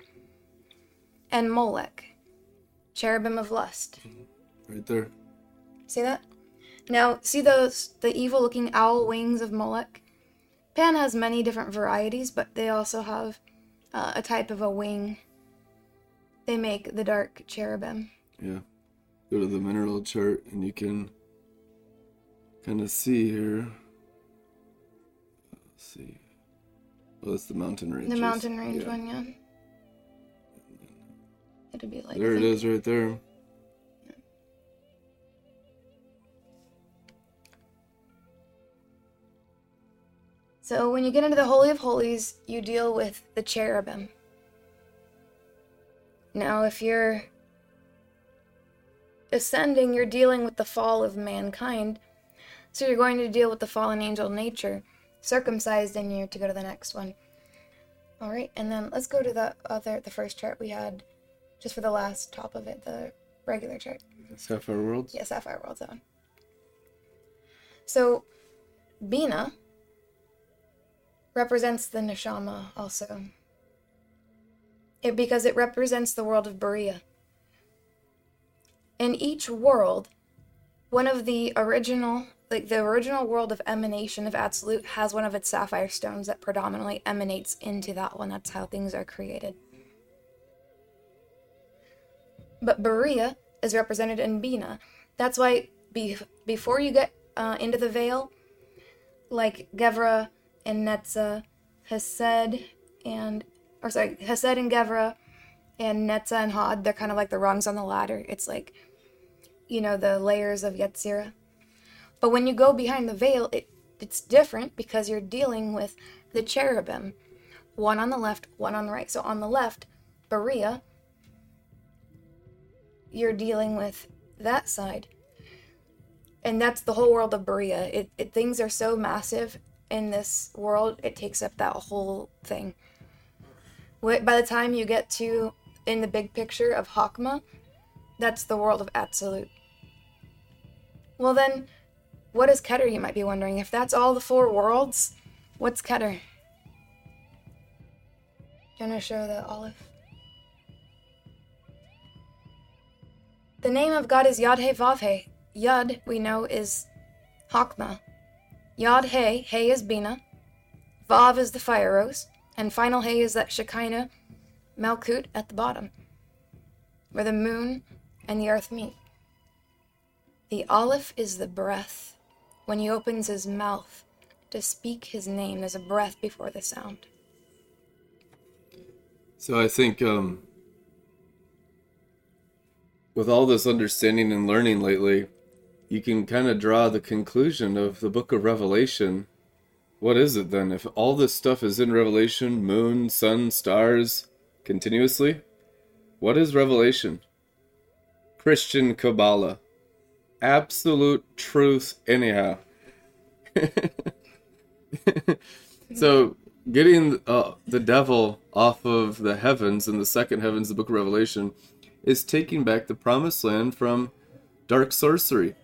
and Molech, cherubim of lust. Right there. See that? Now, see those, the evil-looking owl wings of Molech? Pan has many different varieties, but they also have uh, a type of a wing. They make the dark cherubim. Yeah. Go to the mineral chart and you can kind of see here. Let's see. Well, that's the mountain range. The mountain range yeah. one, yeah. It'd be like there it is right there. Yeah. So when you get into the Holy of Holies, you deal with the cherubim. Now, if you're ascending, you're dealing with the fall of mankind, so you're going to deal with the fallen angel nature, circumcised in you to go to the next one. All right, and then let's go to the other, the first chart we had, just for the last top of it, the regular chart. Sapphire Worlds? Yeah, Sapphire Worlds, that one. So, Bina represents the Neshama also, it, because it represents the world of Beriah. In each world, one of the original, like the original world of emanation of Absolute has one of its sapphire stones that predominantly emanates into that one. That's how things are created. But Beriah is represented in Bina. That's why be, before you get uh, into the veil, like Geverah and Netzah, Hesed and, or sorry, Hesed and Geverah and Netzah and Hod, they're kind of like the rungs on the ladder. It's like, you know, the layers of Yetzirah. But when you go behind the veil, it, it's different because you're dealing with the cherubim. One on the left, one on the right. So on the left, Beriah, you're dealing with that side. And that's the whole world of Beriah. It, it, things are so massive in this world, it takes up that whole thing. By the time you get to, in the big picture of Hakma, that's the world of Absolute. Well then, what is Keter, you might be wondering? If that's all the four worlds, what's Keter? Do you want to show the olive? The name of God is Yad-Heh Vav-Heh. Yad, we know, is Hakma. Yad-Heh, Heh is Bina. Vav is the fire rose. And final Hay is that Shekinah, Malkut, at the bottom, where the moon and the earth meet. The Aleph is the breath When he opens his mouth to speak his name, there's a breath before the sound. So I think um, with all this understanding and learning lately, you can kind of draw the conclusion of the book of Revelation. What is it then? If all this stuff is in Revelation, moon, sun, stars, continuously, what is Revelation? Christian Kabbalah. Absolute truth anyhow. So getting uh, the devil off of the heavens and the second heavens, the book of Revelation, is taking back the promised land from dark sorcery.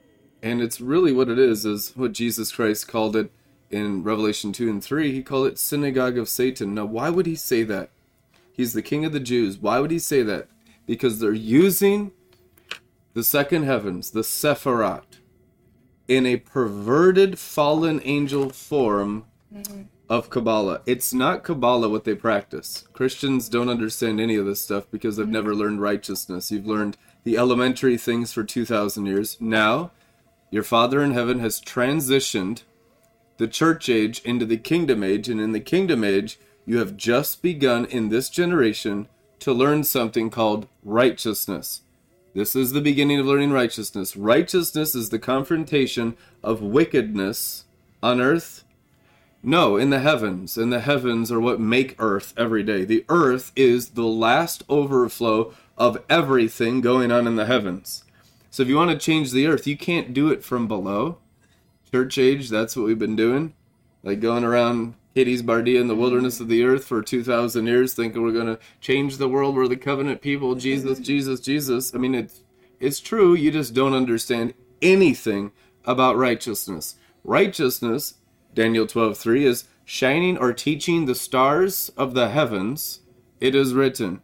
And it's really what it is, is what Jesus Christ called it in Revelation two and three. He called it synagogue of Satan. Now, why would he say that? He's the king of the Jews. Why would he say that? Because they're using the second heavens, the Sephiroth, in a perverted fallen angel form mm-hmm. of Kabbalah. It's not Kabbalah what they practice. Christians don't understand any of this stuff because they've mm-hmm. never learned righteousness. You've learned the elementary things for two thousand years. Now, your Father in Heaven has transitioned the church age into the kingdom age, and in the kingdom age, you have just begun in this generation to learn something called righteousness. This is the beginning of learning righteousness. Righteousness is the confrontation of wickedness on earth. No, in the heavens. And the heavens are what make earth every day. The earth is the last overflow of everything going on in the heavens. So if you want to change the earth, you can't do it from below. Church age, that's what we've been doing. Like going around Hades Bardia in the wilderness of the earth for two thousand years, thinking we're going to change the world. We're the covenant people. Jesus, Jesus, Jesus. I mean, it's, it's true. You just don't understand anything about righteousness. Righteousness, Daniel twelve three, is shining or teaching the stars of the heavens. It is written,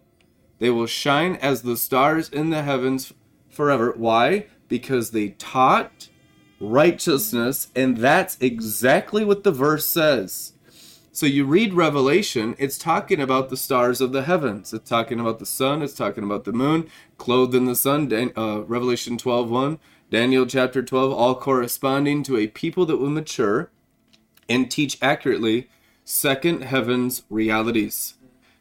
they will shine as the stars in the heavens forever. Why? Because they taught righteousness, and that's exactly what the verse says. So you read Revelation, it's talking about the stars of the heavens. It's talking about the sun. It's talking about the moon, clothed in the sun, uh, Revelation twelve one, Daniel chapter twelve, all corresponding to a people that will mature and teach accurately second heavens realities.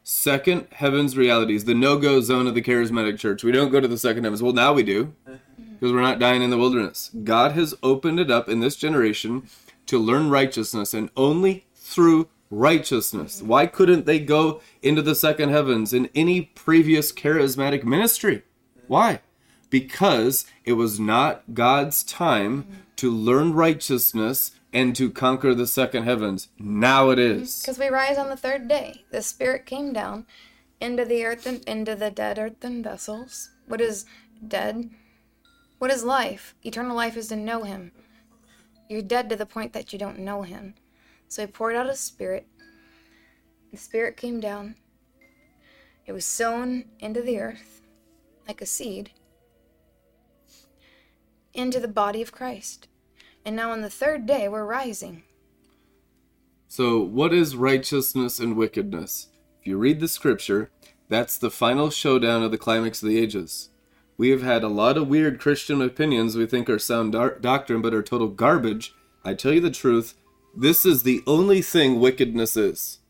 Second heavens realities, the no-go zone of the charismatic church. We don't go to the second heavens. Well, now we do, because we're not dying in the wilderness. God has opened it up in this generation to learn righteousness, and only through righteousness. Why couldn't they go into the second heavens in any previous charismatic ministry? Why? Because it was not God's time to learn righteousness and to conquer the second heavens. Now it is. Because we rise on the third day. The Spirit came down into the earth and into the dead earthen vessels. What is dead? What is life? Eternal life is to know him. You're dead to the point that you don't know him. So he poured out his Spirit. The Spirit came down. It was sown into the earth like a seed, into the body of Christ. And now on the third day, we're rising. So what is righteousness and wickedness? If you read the scripture, that's the final showdown of the climax of the ages. We have had a lot of weird Christian opinions we think are sound do- doctrine, but are total garbage. I tell you the truth, this is the only thing wickedness is.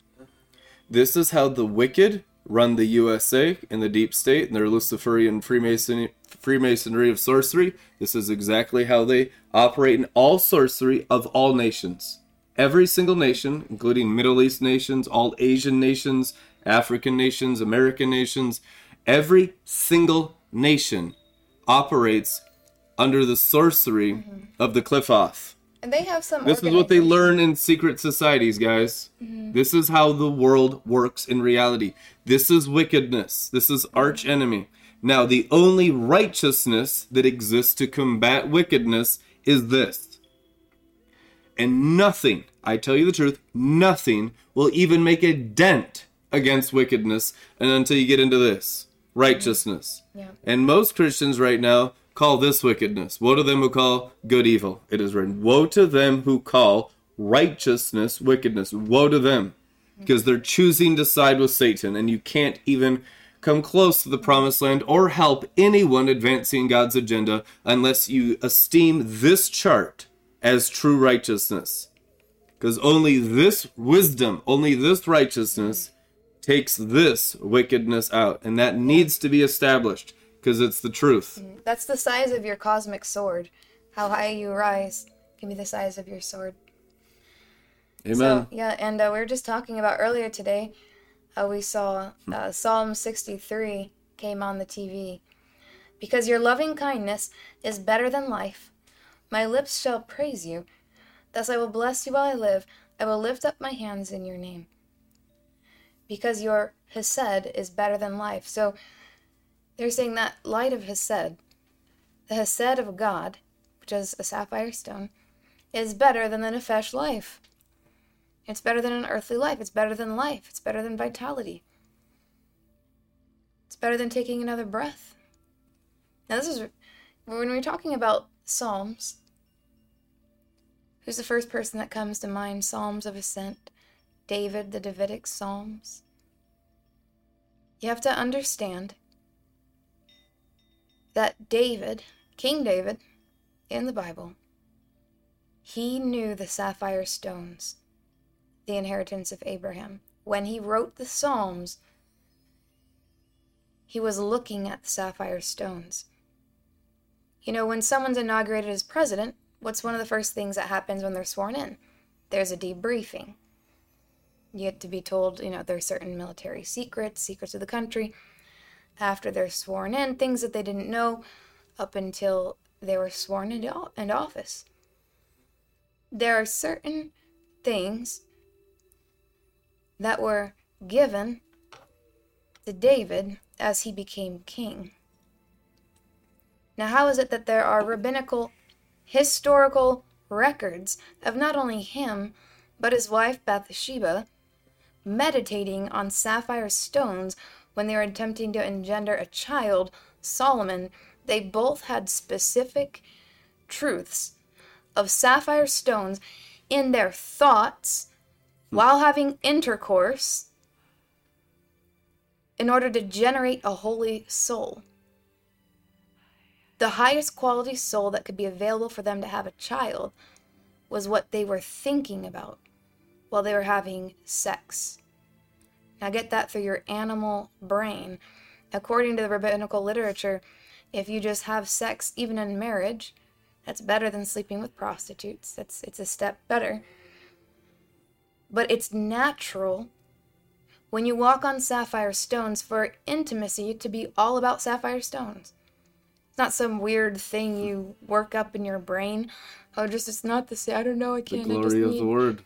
This is how the wicked run the U S A and the deep state and their Luciferian Freemason- Freemasonry of sorcery. This is exactly how they operate in all sorcery of all nations. Every single nation, including Middle East nations, all Asian nations, African nations, American nations, every single nation operates under the sorcery mm-hmm. of the Cliffoth. And they have some. This is what they learn in secret societies, guys. Mm-hmm. This is how the world works in reality. This is wickedness. This is arch enemy. Now, the only righteousness that exists to combat wickedness is this. And nothing, I tell you the truth, nothing will even make a dent against wickedness and until you get into this, righteousness. Yeah. And most Christians right now call this wickedness. Woe to them who call good evil. It is written, woe to them who call righteousness wickedness. Woe to them, because they're choosing to side with Satan, and you can't even come close to the promised land or help anyone advancing God's agenda unless you esteem this chart as true righteousness. Because only this wisdom, only this righteousness takes this wickedness out. And that needs to be established because it's the truth. That's the size of your cosmic sword. How high you rise can be the size of your sword. Amen. So, yeah, and uh, we were just talking about earlier today, uh, we saw uh, Psalm sixty-three came on the T V. Because your loving kindness is better than life. My lips shall praise you. Thus I will bless you while I live. I will lift up my hands in your name. Because your Hesed is better than life. So they're saying that light of Hesed, the Hesed of God, which is a sapphire stone, is better than the Nefesh life. It's better than an earthly life. It's better than life. It's better than vitality. It's better than taking another breath. Now this is, when we're talking about Psalms, who's the first person that comes to mind? Psalms of Ascent, David, the Davidic Psalms. You have to understand that David, King David, in the Bible, he knew the sapphire stones, the inheritance of Abraham. When he wrote the Psalms, he was looking at the sapphire stones. You know, when someone's inaugurated as president, what's one of the first things that happens when they're sworn in? There's a debriefing. You get to be told, you know, there are certain military secrets, secrets of the country, after they're sworn in, things that they didn't know up until they were sworn into into office. There are certain things that were given to David as he became king. Now, how is it that there are rabbinical, historical records of not only him, but his wife Bathsheba, meditating on sapphire stones when they were attempting to engender a child, Solomon? They both had specific truths of sapphire stones in their thoughts while having intercourse in order to generate a holy soul. The highest quality soul that could be available for them to have a child was what they were thinking about while they were having sex. Now get that through your animal brain. According to the rabbinical literature, if you just have sex even in marriage, that's better than sleeping with prostitutes. That's it's a step better. But it's natural when you walk on sapphire stones for intimacy to be all about sapphire stones. It's not some weird thing you work up in your brain. Oh, just it's not the same. I don't know. I can't. The glory I just of need. The word.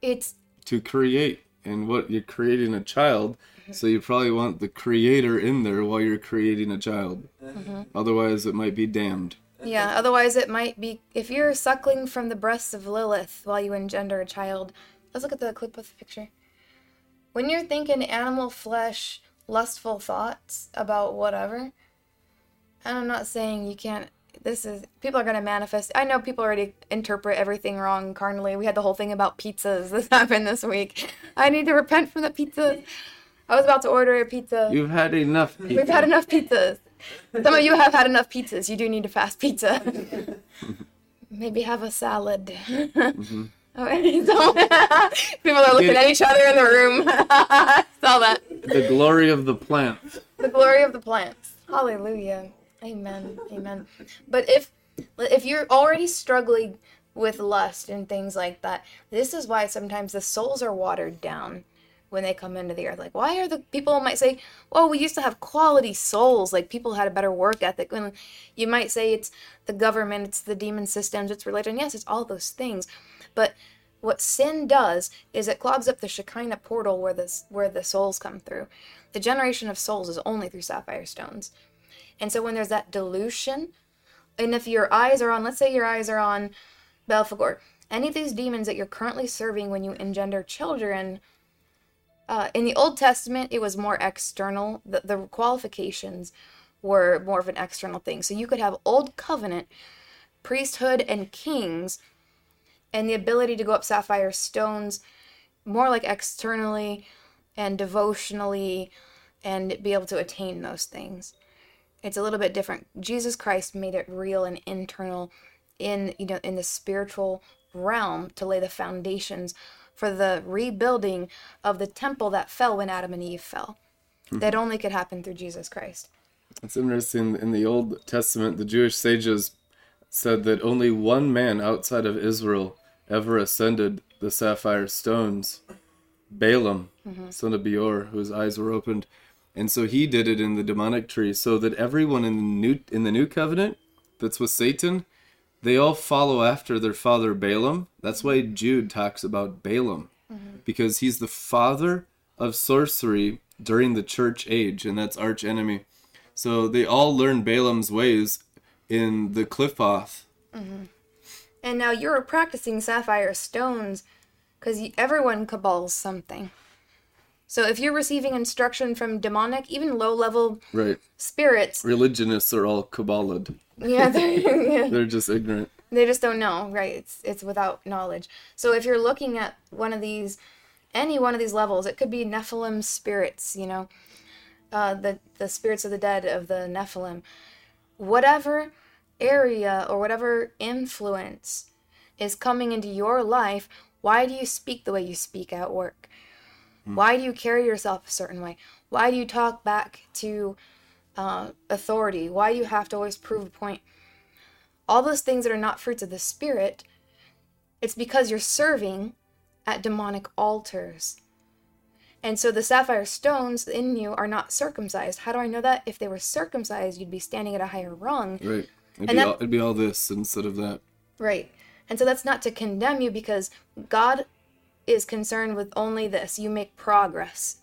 It's to create, and what you're creating a child. So you probably want the creator in there while you're creating a child. Mm-hmm. Otherwise, it might be damned. Yeah, otherwise it might be... If you're suckling from the breasts of Lilith while you engender a child... Let's look at the clip with the picture. When you're thinking animal flesh, lustful thoughts about whatever... And I'm not saying you can't... This is... People are going to manifest... I know people already interpret everything wrong carnally. We had the whole thing about pizzas. This happened this week. I need to repent from the pizzas. I was about to order a pizza. You've had enough pizza. We've had enough pizzas. Some of you have had enough pizzas. You do need a fast pizza. Maybe have a salad. Mm-hmm. Okay, so people are looking at each other in the room. Saw that. The glory of the plants. The glory of the plants. Hallelujah. Amen. Amen. But if if you're already struggling with lust and things like that, this is why sometimes the souls are watered down when they come into the earth. Like, why are the people might say, well, we used to have quality souls, like people had a better work ethic. When you might say it's the government, it's the demon systems, it's religion. Yes, it's all those things. But what sin does is it clogs up the Shekinah portal where the, where the souls come through. The generation of souls is only through sapphire stones. And so when there's that dilution, and if your eyes are on, let's say your eyes are on Belphegor, any of these demons that you're currently serving when you engender children, Uh, in the Old Testament, it was more external. The, the qualifications were more of an external thing. So you could have Old Covenant, priesthood, and kings, and the ability to go up sapphire stones more like externally and devotionally and be able to attain those things. It's a little bit different. Jesus Christ made it real and internal in, you know, in the spiritual realm to lay the foundations for the rebuilding of the temple that fell when Adam and Eve fell. Mm-hmm. That only could happen through Jesus Christ. It's interesting. In the Old Testament, the Jewish sages said that only one man outside of Israel ever ascended the sapphire stones, Balaam, mm-hmm. son of Beor, whose eyes were opened. And so he did it in the demonic tree, so that everyone in the new in the new covenant that's with Satan, they all follow after their father Balaam. That's why Jude talks about Balaam, mm-hmm. because he's the father of sorcery during the church age, and that's arch enemy. So they all learn Balaam's ways in the Cliffoth. Mm-hmm. And now you're practicing sapphire stones because everyone cabals something. So if you're receiving instruction from demonic, even low-level right. spirits... Religionists are all Kabbalah'd. Yeah, they're, yeah. They're just ignorant. They just don't know, right? It's it's without knowledge. So if you're looking at one of these, any one of these levels, it could be Nephilim spirits, you know, uh, the, the spirits of the dead of the Nephilim. Whatever area or whatever influence is coming into your life, why do you speak the way you speak at work? Why do you carry yourself a certain way? Why do you talk back to uh, authority? Why do you have to always prove a point? All those things that are not fruits of the Spirit, it's because you're serving at demonic altars. And so the sapphire stones in you are not circumcised. How do I know that? If they were circumcised, you'd be standing at a higher rung. Right. It'd, and be, that, all, it'd be all this instead of that. Right. And so that's not to condemn you, because God is concerned with only this. You make progress.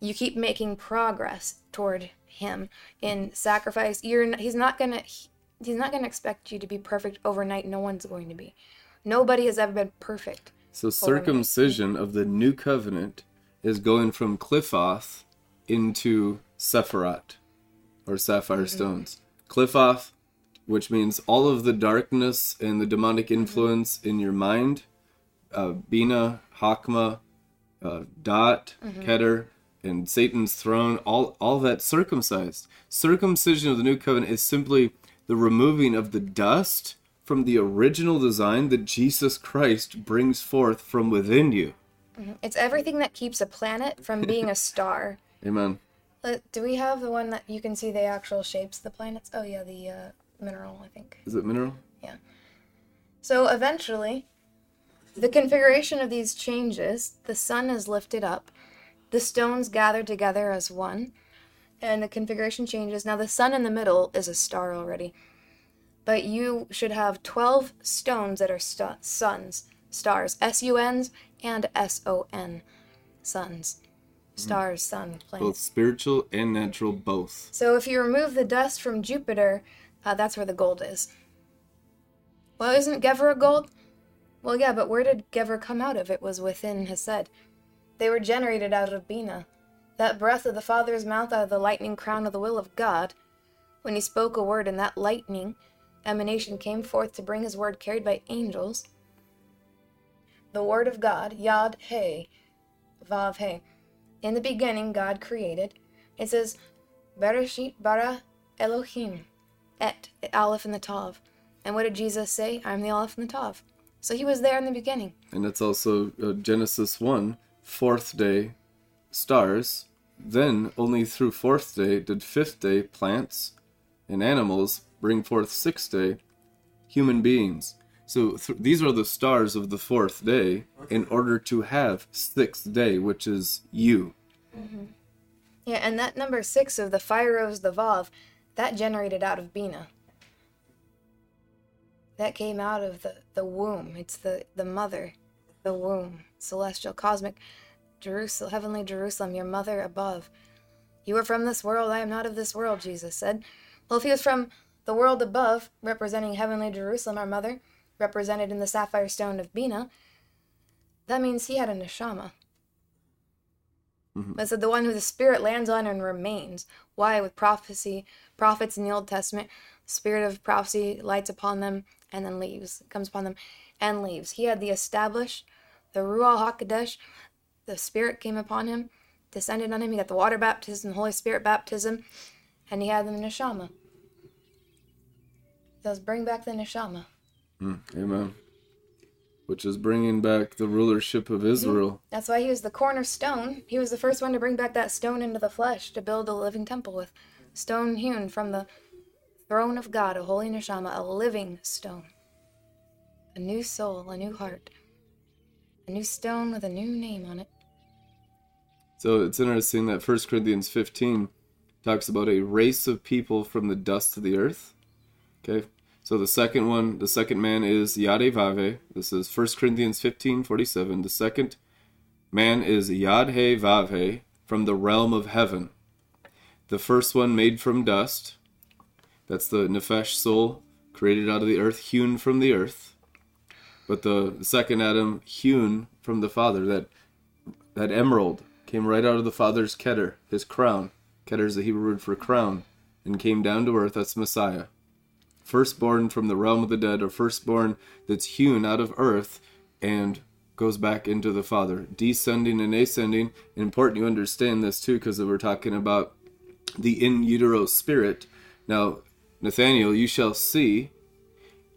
You keep making progress toward Him in sacrifice. You're He's not gonna He's not gonna expect you to be perfect overnight. No one's going to be. Nobody has ever been perfect. So overnight. Circumcision of the new covenant is going from Cliffoth into Sephiroth, or sapphire mm-hmm. stones. Cliffoth, which means all of the darkness and the demonic influence mm-hmm. in your mind. Uh, Bina, Hakma, uh, Dot, mm-hmm. Keter, and Satan's throne, all, all that circumcised. Circumcision of the new covenant is simply the removing of the dust from the original design that Jesus Christ brings forth from within you. Mm-hmm. It's everything that keeps a planet from being a star. Amen. Do we have the one that you can see the actual shapes of the planets? Oh, yeah, the uh, mineral, I think. Is it mineral? Yeah. So eventually... the configuration of these changes, the sun is lifted up, the stones gather together as one, and the configuration changes. Now the sun in the middle is a star already, but you should have twelve stones that are st- suns, stars, S U Ns and S O N, suns, stars, sun, planets. Both spiritual and natural, both. So if you remove the dust from Jupiter, uh, that's where the gold is. Well, isn't Gever a gold? Well, yeah, but where did Gever come out of? It was within Hesed. They were generated out of Bina. That breath of the Father's mouth out of the lightning crown of the will of God, when he spoke a word, and that lightning emanation came forth to bring his word carried by angels. The word of God, Yad He, Vav He. In the beginning, God created. It says, Bereshit bara Elohim, et, Aleph and the Tav. And what did Jesus say? I'm the Aleph and the Tav. So he was there in the beginning. And it's also uh, Genesis one, fourth day, stars. Then only through fourth day did fifth day plants and animals bring forth sixth day human beings. So th- these are the stars of the fourth day in order to have sixth day, which is you. Mm-hmm. Yeah, and that number six of the Pharaohs, the Vav, that generated out of Bina. That came out of the, the womb. It's the, the mother, the womb, celestial, cosmic, Jerusalem, heavenly Jerusalem, your mother above. You are from this world. I am not of this world, Jesus said. Well, if he was from the world above, representing heavenly Jerusalem, our mother, represented in the sapphire stone of Bina, that means he had a neshama. Mm-hmm. But so the one who the spirit lands on and remains. Why? With prophecy, prophets in the Old Testament, spirit of prophecy lights upon them, and then leaves, comes upon them, and leaves. He had the established, the Ruach HaKodesh, the Spirit came upon him, descended on him, he got the water baptism, the Holy Spirit baptism, and he had the Neshama. does bring back the neshama. Mm, amen. Which is bringing back the rulership of Israel. Mm-hmm. That's why he was the cornerstone. He was the first one to bring back that stone into the flesh to build a living temple with. Stone hewn from the throne of God, a holy neshama, a living stone. A new soul, a new heart. A new stone with a new name on it. So it's interesting that First Corinthians fifteen talks about a race of people from the dust of the earth. Okay, so the second one, the second man is Yad Vave. This is First Corinthians fifteen forty-seven. The second man is Yad Vave, from the realm of heaven. The first one made from dust. That's the nefesh soul, created out of the earth, hewn from the earth. But the second Adam, hewn from the Father. That that emerald came right out of the Father's keter, his crown. Keter is the Hebrew word for crown, and came down to earth. That's Messiah. Firstborn from the realm of the dead, or firstborn that's hewn out of earth and goes back into the Father, descending and ascending. Important you understand this too, because we're talking about the in utero spirit. Now, Nathanael, you shall see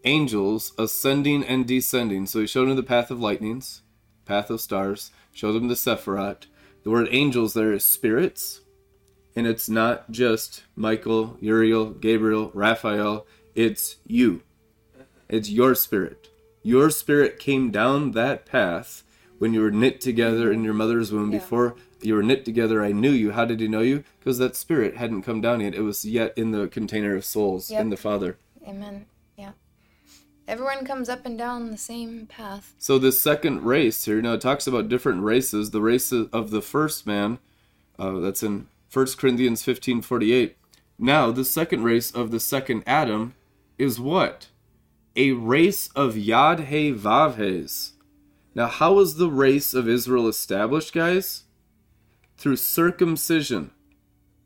angels ascending and descending. So he showed him the path of lightnings, path of stars, showed him the Sephiroth. The word angels there is spirits, and it's not just Michael, Uriel, Gabriel, Raphael. It's you. It's your spirit. Your spirit came down that path when you were knit together in your mother's womb. Yeah. Before you were knit together, I knew you. How did he know you? Because that spirit hadn't come down yet. It was yet in the container of souls, yep. In the Father. Amen. Yeah. Everyone comes up and down the same path. So the second race here, now it talks about different races. The race of the first man, uh, that's in First Corinthians fifteen forty-eight. Now the second race of the second Adam is what? A race of Yad He Vav He's. Now, how was the race of Israel established, guys? Through circumcision.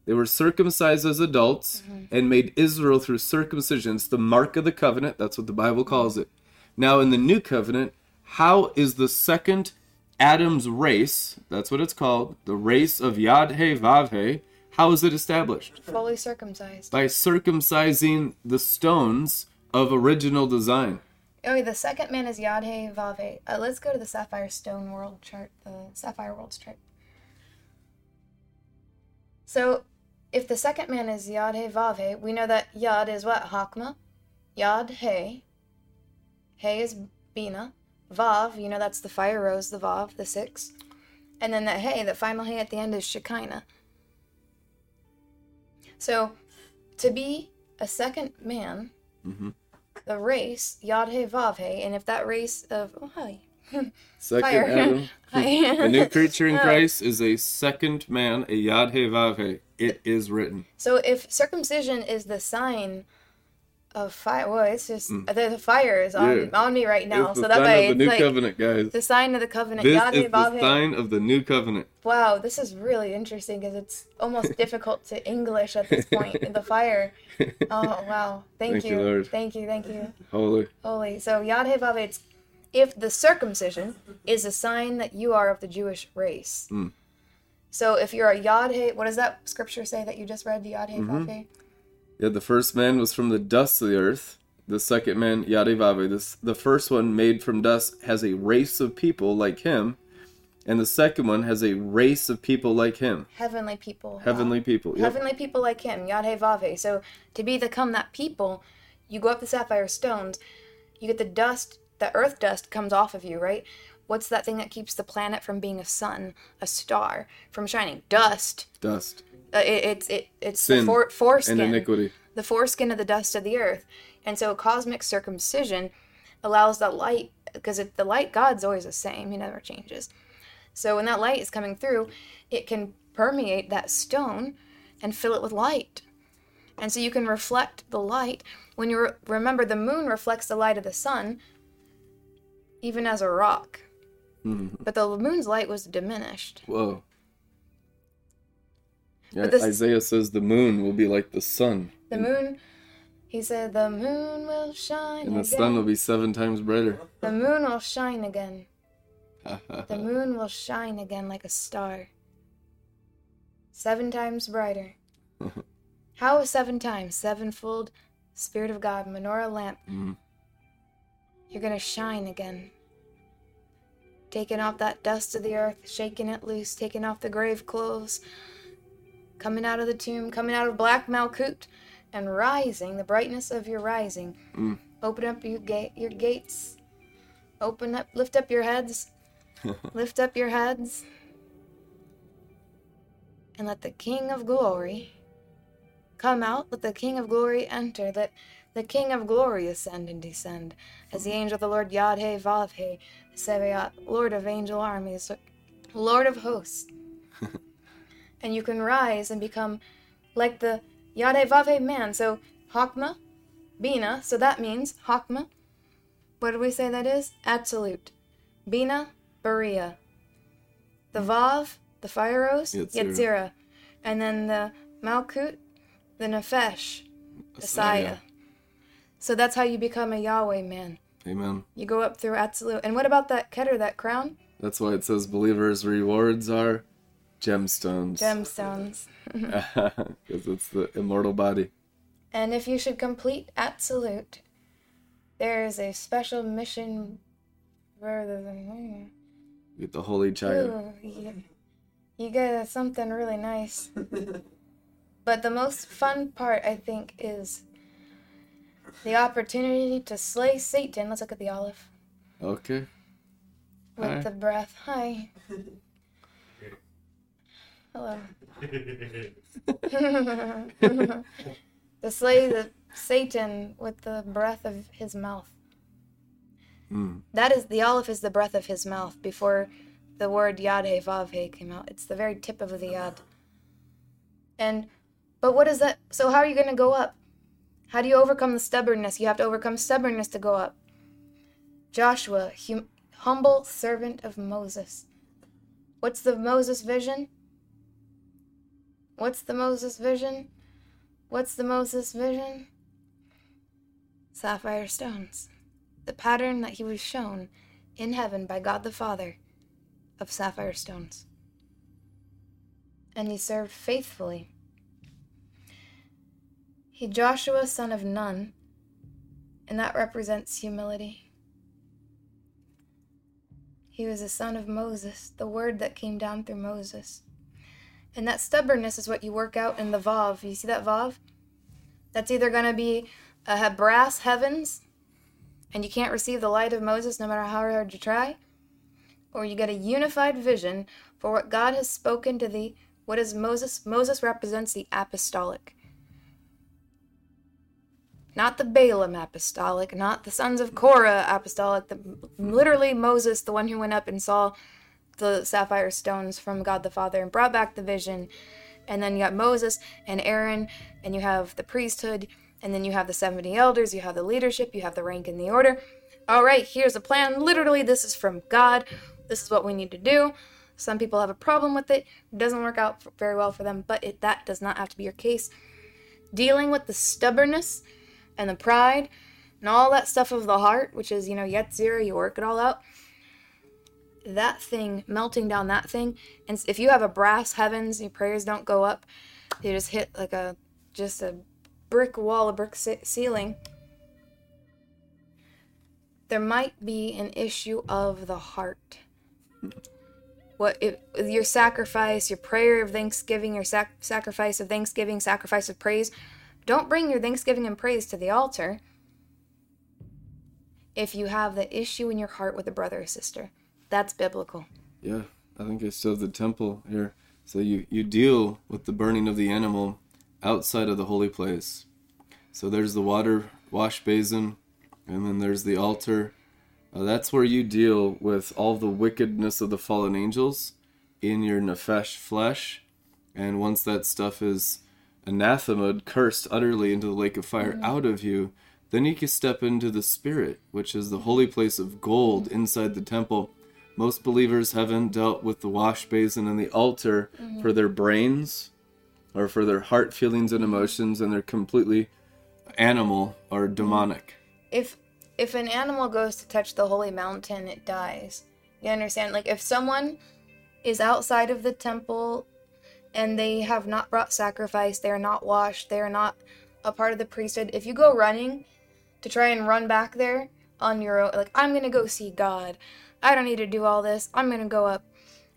They were circumcised as adults, mm-hmm. and made Israel through circumcision. It's the mark of the covenant. That's what the Bible calls it. Now, in the new covenant, how is the second Adam's race, that's what it's called, the race of Yad He Vav He, how is it established? Fully circumcised. By circumcising the stones of original design. Okay, the second man is Yad He Vav He. Uh, let's go to the Sapphire Stone World chart, the Sapphire World's chart. So, if the second man is Yad He Vav He, we know that Yad is what? Hakma. Yad He. He is Bina. Vav, you know that's the fire rose, the Vav, the six. And then that He, the final He at the end is Shekinah. So, to be a second man, mm-hmm. the race, Yad He Vav He, and if that race of, oh, hi. Second Fire. Adam. Hi. A new creature in Christ is a second man, a Yad He Vav He. It is written. So, if circumcision is the sign of fire, well, it's just, mm. the, the fire is on, yeah. on me right now. It's the so sign that way, of the new like covenant, guys. The sign of the covenant. This Yad He is Vav He. The sign of the new covenant. Wow, this is really interesting because it's almost difficult to English at this point. The fire. Oh, wow. Thank, thank you. you Lord. Thank you, thank you. Holy. Holy. So, Yad He Vav He, it's, if the circumcision is a sign that you are of the Jewish race. Mm. So, if you're a Yad He, what does that scripture say that you just read, Yad He Vav He? Mm-hmm. Yeah, the first man was from the dust of the earth. The second man, Yad He Vav He. This, the first one made from dust has a race of people like him. And the second one has a race of people like him. Heavenly people. Heavenly wow. people. Yep. Heavenly people like him, Yad He Vav He. So to be become that people, you go up the sapphire stones, you get the dust, the earth dust comes off of you, right? What's that thing that keeps the planet from being a sun, a star, from shining? Dust. Dust. Uh, it, it's it, it's Sin the for, foreskin, and iniquity. The foreskin of the dust of the earth. And so cosmic circumcision allows the light, because the light, God's always the same, he never changes. So when that light is coming through, it can permeate that stone and fill it with light. And so you can reflect the light. When you re- remember, the moon reflects the light of the sun, even as a rock. Mm-hmm. But the moon's light was diminished. Whoa. Yeah, this, Isaiah says the moon will be like the sun. The moon, he said, the moon will shine and again. And the sun will be seven times brighter. The moon will shine again. The moon will shine again like a star. Seven times brighter. How is seven times? Sevenfold Spirit of God, menorah lamp. Mm-hmm. You're going to shine again. Taking off that dust of the earth, shaking it loose, taking off the grave clothes, coming out of the tomb, coming out of Black Malkut, and rising, the brightness of your rising. Mm. Open up your, ga- your gates. Open up, lift up your heads. Lift up your heads. And let the King of Glory come out. Let the King of Glory enter. Let the King of Glory ascend and descend. As the angel of the Lord, Yad-Heh, Vav-Heh, Sebaot, Lord of angel armies, Lord of hosts. And you can rise and become like the Yad-Heh, Vav-Heh man. So, Chokmah, Bina. So that means, Chokmah, what do we say that is? Absolute. Bina, Beria. The Vav, the fire rose, Yetzirah. Yetzirah. And then the Malkut, the Nefesh, Asaya. So that's how you become a Yahweh man. Amen. You go up through absolute. And what about that Keter, that crown? That's why it says believers' rewards are gemstones. Gemstones. Because it's the immortal body. And if you should complete absolute, there is a special mission further than you get the holy child. Ooh, yeah. You get something really nice. But the most fun part, I think, is the opportunity to slay Satan. Let's look at the olive. Okay. With Hi. The breath. Hi. Hello. To slay the Satan with the breath of his mouth. Mm. That is, the olive is the breath of his mouth before the word Yad-Heh, Vav-Heh came out. It's the very tip of the Yad. And, but what is that? So how are you going to go up? How do you overcome the stubbornness? You have to overcome stubbornness to go up. Joshua, hum- humble servant of Moses. What's the Moses vision? What's the Moses vision? What's the Moses vision? Sapphire stones. The pattern that he was shown in heaven by God the Father of sapphire stones. And he served faithfully. He, Joshua, son of Nun, and that represents humility. He was a son of Moses, the word that came down through Moses. And that stubbornness is what you work out in the Vav. You see that Vav? That's either going to be a brass heavens, and you can't receive the light of Moses no matter how hard you try, or you get a unified vision for what God has spoken to thee. What is Moses? Moses represents the apostolic. Not the Balaam apostolic, not the sons of Korah apostolic, the, literally Moses, the one who went up and saw the sapphire stones from God the Father and brought back the vision. And then you got Moses and Aaron, and you have the priesthood, and then you have the seventy elders, you have the leadership, you have the rank and the order. All right, here's a plan. Literally, this is from God. This is what we need to do. Some people have a problem with it. It doesn't work out very well for them, but it, that does not have to be your case. Dealing with the stubbornness and the pride, and all that stuff of the heart, which is, you know, Yetzirah, you work it all out. That thing, melting down that thing, and if you have a brass heavens, your prayers don't go up, you just hit like a, just a brick wall, a brick ce- ceiling. There might be an issue of the heart. What it, your sacrifice, your prayer of thanksgiving, your sac- sacrifice of thanksgiving, sacrifice of praise. Don't bring your thanksgiving and praise to the altar if you have the issue in your heart with a brother or sister. That's biblical. Yeah, I think I showed the temple here. So you, you deal with the burning of the animal outside of the holy place. So there's the water wash basin, and then there's the altar. Uh, that's where you deal with all the wickedness of the fallen angels in your nefesh flesh. And once that stuff is anathema, cursed utterly into the lake of fire, mm-hmm. out of you, then you can step into the spirit, which is the holy place of gold inside the temple. Most believers haven't dealt with the wash basin and the altar mm-hmm. for their brains or for their heart feelings and emotions, and they're completely animal or demonic. If if an animal goes to touch the holy mountain, it dies. You understand? Like if someone is outside of the temple and they have not brought sacrifice, they are not washed, they are not a part of the priesthood. If you go running to try and run back there on your own, like, I'm going to go see God, I don't need to do all this, I'm going to go up,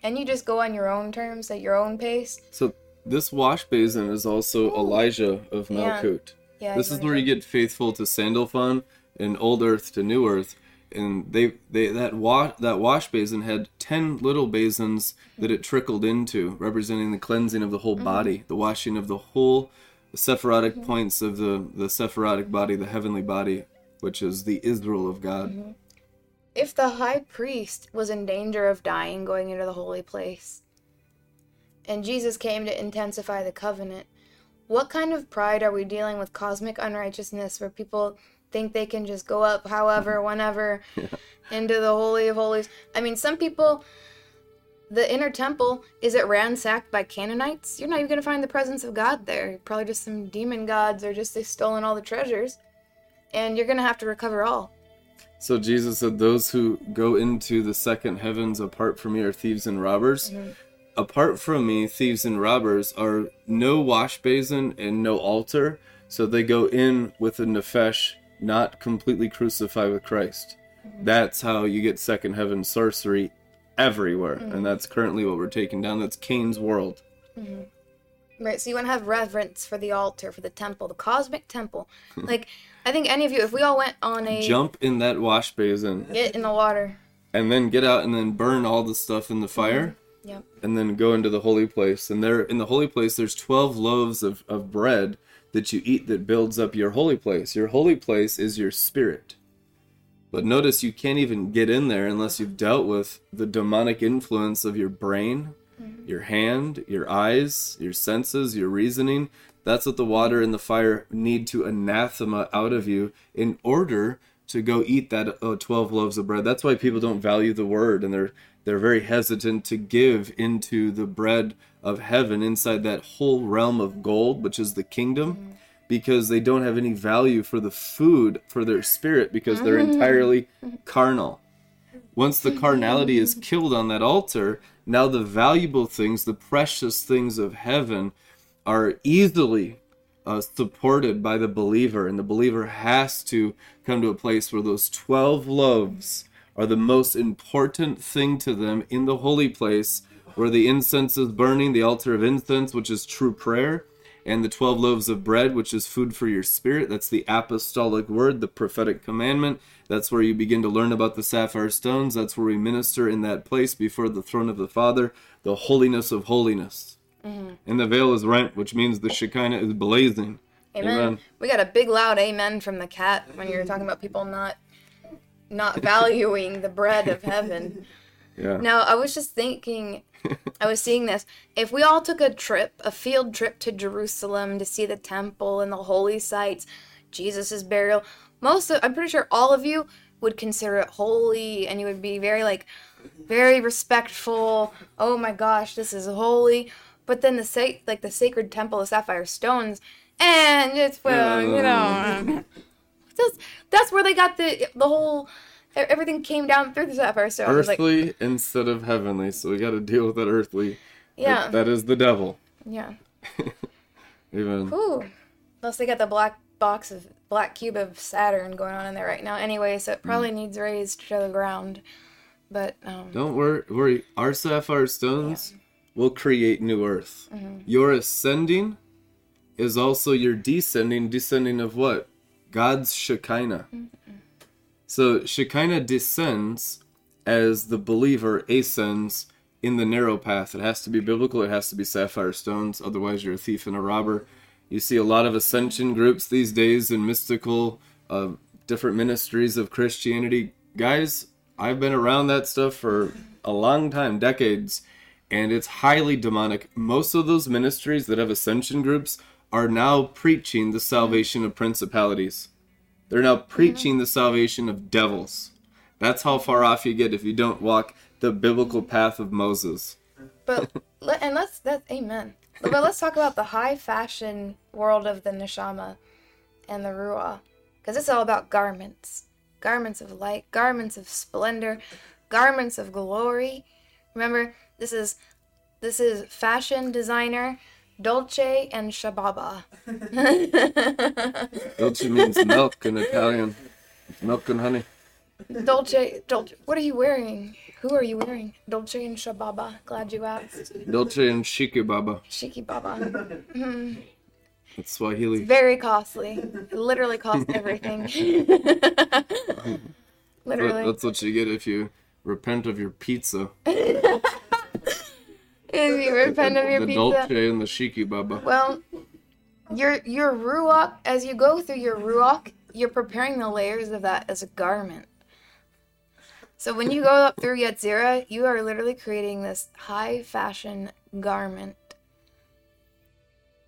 and you just go on your own terms at your own pace. So this wash basin is also Ooh. Elijah of Malkut. Yeah. Yeah, this is where you get faithful to Sandalphon and old earth to new earth. And they, they that wash that wash basin had ten little basins that it trickled into, representing the cleansing of the whole mm-hmm. body, the washing of the whole Sephirotic mm-hmm. points of the, the Sephirotic body, the heavenly body, which is the Israel of God. Mm-hmm. If the high priest was in danger of dying going into the holy place, and Jesus came to intensify the covenant, what kind of pride are we dealing with cosmic unrighteousness where people think they can just go up however, whenever, yeah. into the Holy of Holies? I mean, some people, the inner temple, is it ransacked by Canaanites? You're not even going to find the presence of God there. Probably just some demon gods, or just they've stolen all the treasures, and you're going to have to recover all. So Jesus said, those who go into the second heavens apart from me are thieves and robbers. Mm-hmm. Apart from me, thieves and robbers are no wash basin and no altar, so they go in with a nefesh, not completely crucified with Christ. Mm-hmm. That's how you get second heaven sorcery everywhere. Mm-hmm. And that's currently what we're taking down. That's Cain's world. Mm-hmm. Right, so you want to have reverence for the altar, for the temple, the cosmic temple. Like, I think any of you, if we all went on a... Jump in that wash basin. Get in the water. And then get out and then burn all the stuff in the fire. Mm-hmm. Yep. And then go into the holy place. And there, in the holy place, there's twelve loaves of, of bread that you eat that builds up your holy place. Your holy place is your spirit. But notice you can't even get in there unless you've dealt with the demonic influence of your brain, mm-hmm. your hand, your eyes, your senses, your reasoning. That's what the water and the fire need to anathema out of you in order to go eat that uh, twelve loaves of bread. That's why people don't value the word, and they're they're very hesitant to give into the bread of heaven inside that whole realm of gold, which is the kingdom, mm-hmm. because they don't have any value for the food for their spirit, because they're entirely carnal. Once the carnality is killed on that altar, now the valuable things, the precious things of heaven, are easily uh, supported by the believer, and the believer has to come to a place where those twelve loaves are the most important thing to them in the holy place, where the incense is burning, the altar of incense, which is true prayer, and the twelve loaves of bread, which is food for your spirit. That's the apostolic word, the prophetic commandment. That's where you begin to learn about the sapphire stones. That's where we minister in that place before the throne of the Father, the holiness of holiness. Mm-hmm. And the veil is rent, which means the Shekinah is blazing. Amen. Amen. We got a big loud amen from the cat when you're talking about people not not valuing the bread of heaven. Yeah. Now, I was just thinking, I was seeing this. If we all took a trip, a field trip to Jerusalem to see the temple and the holy sites, Jesus' burial, most of, I'm pretty sure all of you would consider it holy, and you would be very, like, very respectful. Oh my gosh, this is holy. But then the sa- like the sacred temple of sapphire stones, and it's, well, you know, that's, that's where they got the the whole... Everything came down through the sapphire stone. Earthly like, instead of heavenly, so we got to deal with that earthly. Yeah. That, that is the devil. Yeah. Even. Ooh. Unless they got the black box of, black cube of Saturn going on in there right now. Anyway, so it probably mm. needs raised to the ground. But, um. Don't worry. worry. Our sapphire stones yeah. will create new earth. Mm-hmm. Your ascending is also your descending. Descending of what? God's Shekinah. Mm-hmm. So Shekinah descends as the believer ascends in the narrow path. It has to be biblical. It has to be sapphire stones. Otherwise, you're a thief and a robber. You see a lot of ascension groups these days in mystical, uh, different ministries of Christianity. Guys, I've been around that stuff for a long time, decades, and it's highly demonic. Most of those ministries that have ascension groups are now preaching the salvation of principalities. They're now preaching the salvation of devils. That's how far off you get if you don't walk the biblical path of Moses. But and let's that's amen. But let's talk about the high fashion world of the neshama and the ruah, because it's all about garments, garments of light, garments of splendor, garments of glory. Remember, this is this is fashion designer Dolce and Shababa. Dolce means milk in Italian. It's milk and honey. Dolce, Dolce. What are you wearing? Who are you wearing? Dolce and Shababa. Glad you asked. Dolce and Shikibaba. Shikibaba. Mm. It's Swahili. It's very costly. It literally costs everything. Literally. That's what you get if you repent of your pizza. If you repent of your the pizza. The Dolce and the Shikibaba. Well, your your ruach, as you go through your ruach, you're preparing the layers of that as a garment. So when you go up through Yetzirah, you are literally creating this high fashion garment.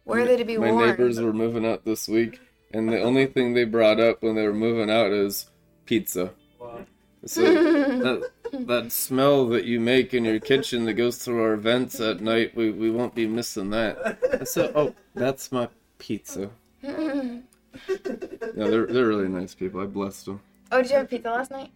Where are they to be worn? My neighbors were moving out this week, and the only thing they brought up when they were moving out is pizza. Wow. So that, that smell that you make in your kitchen that goes through our vents at night, we, we won't be missing that. I said, oh, that's my pizza. No, they're they're really nice people. I blessed them. Oh, did you have pizza last night?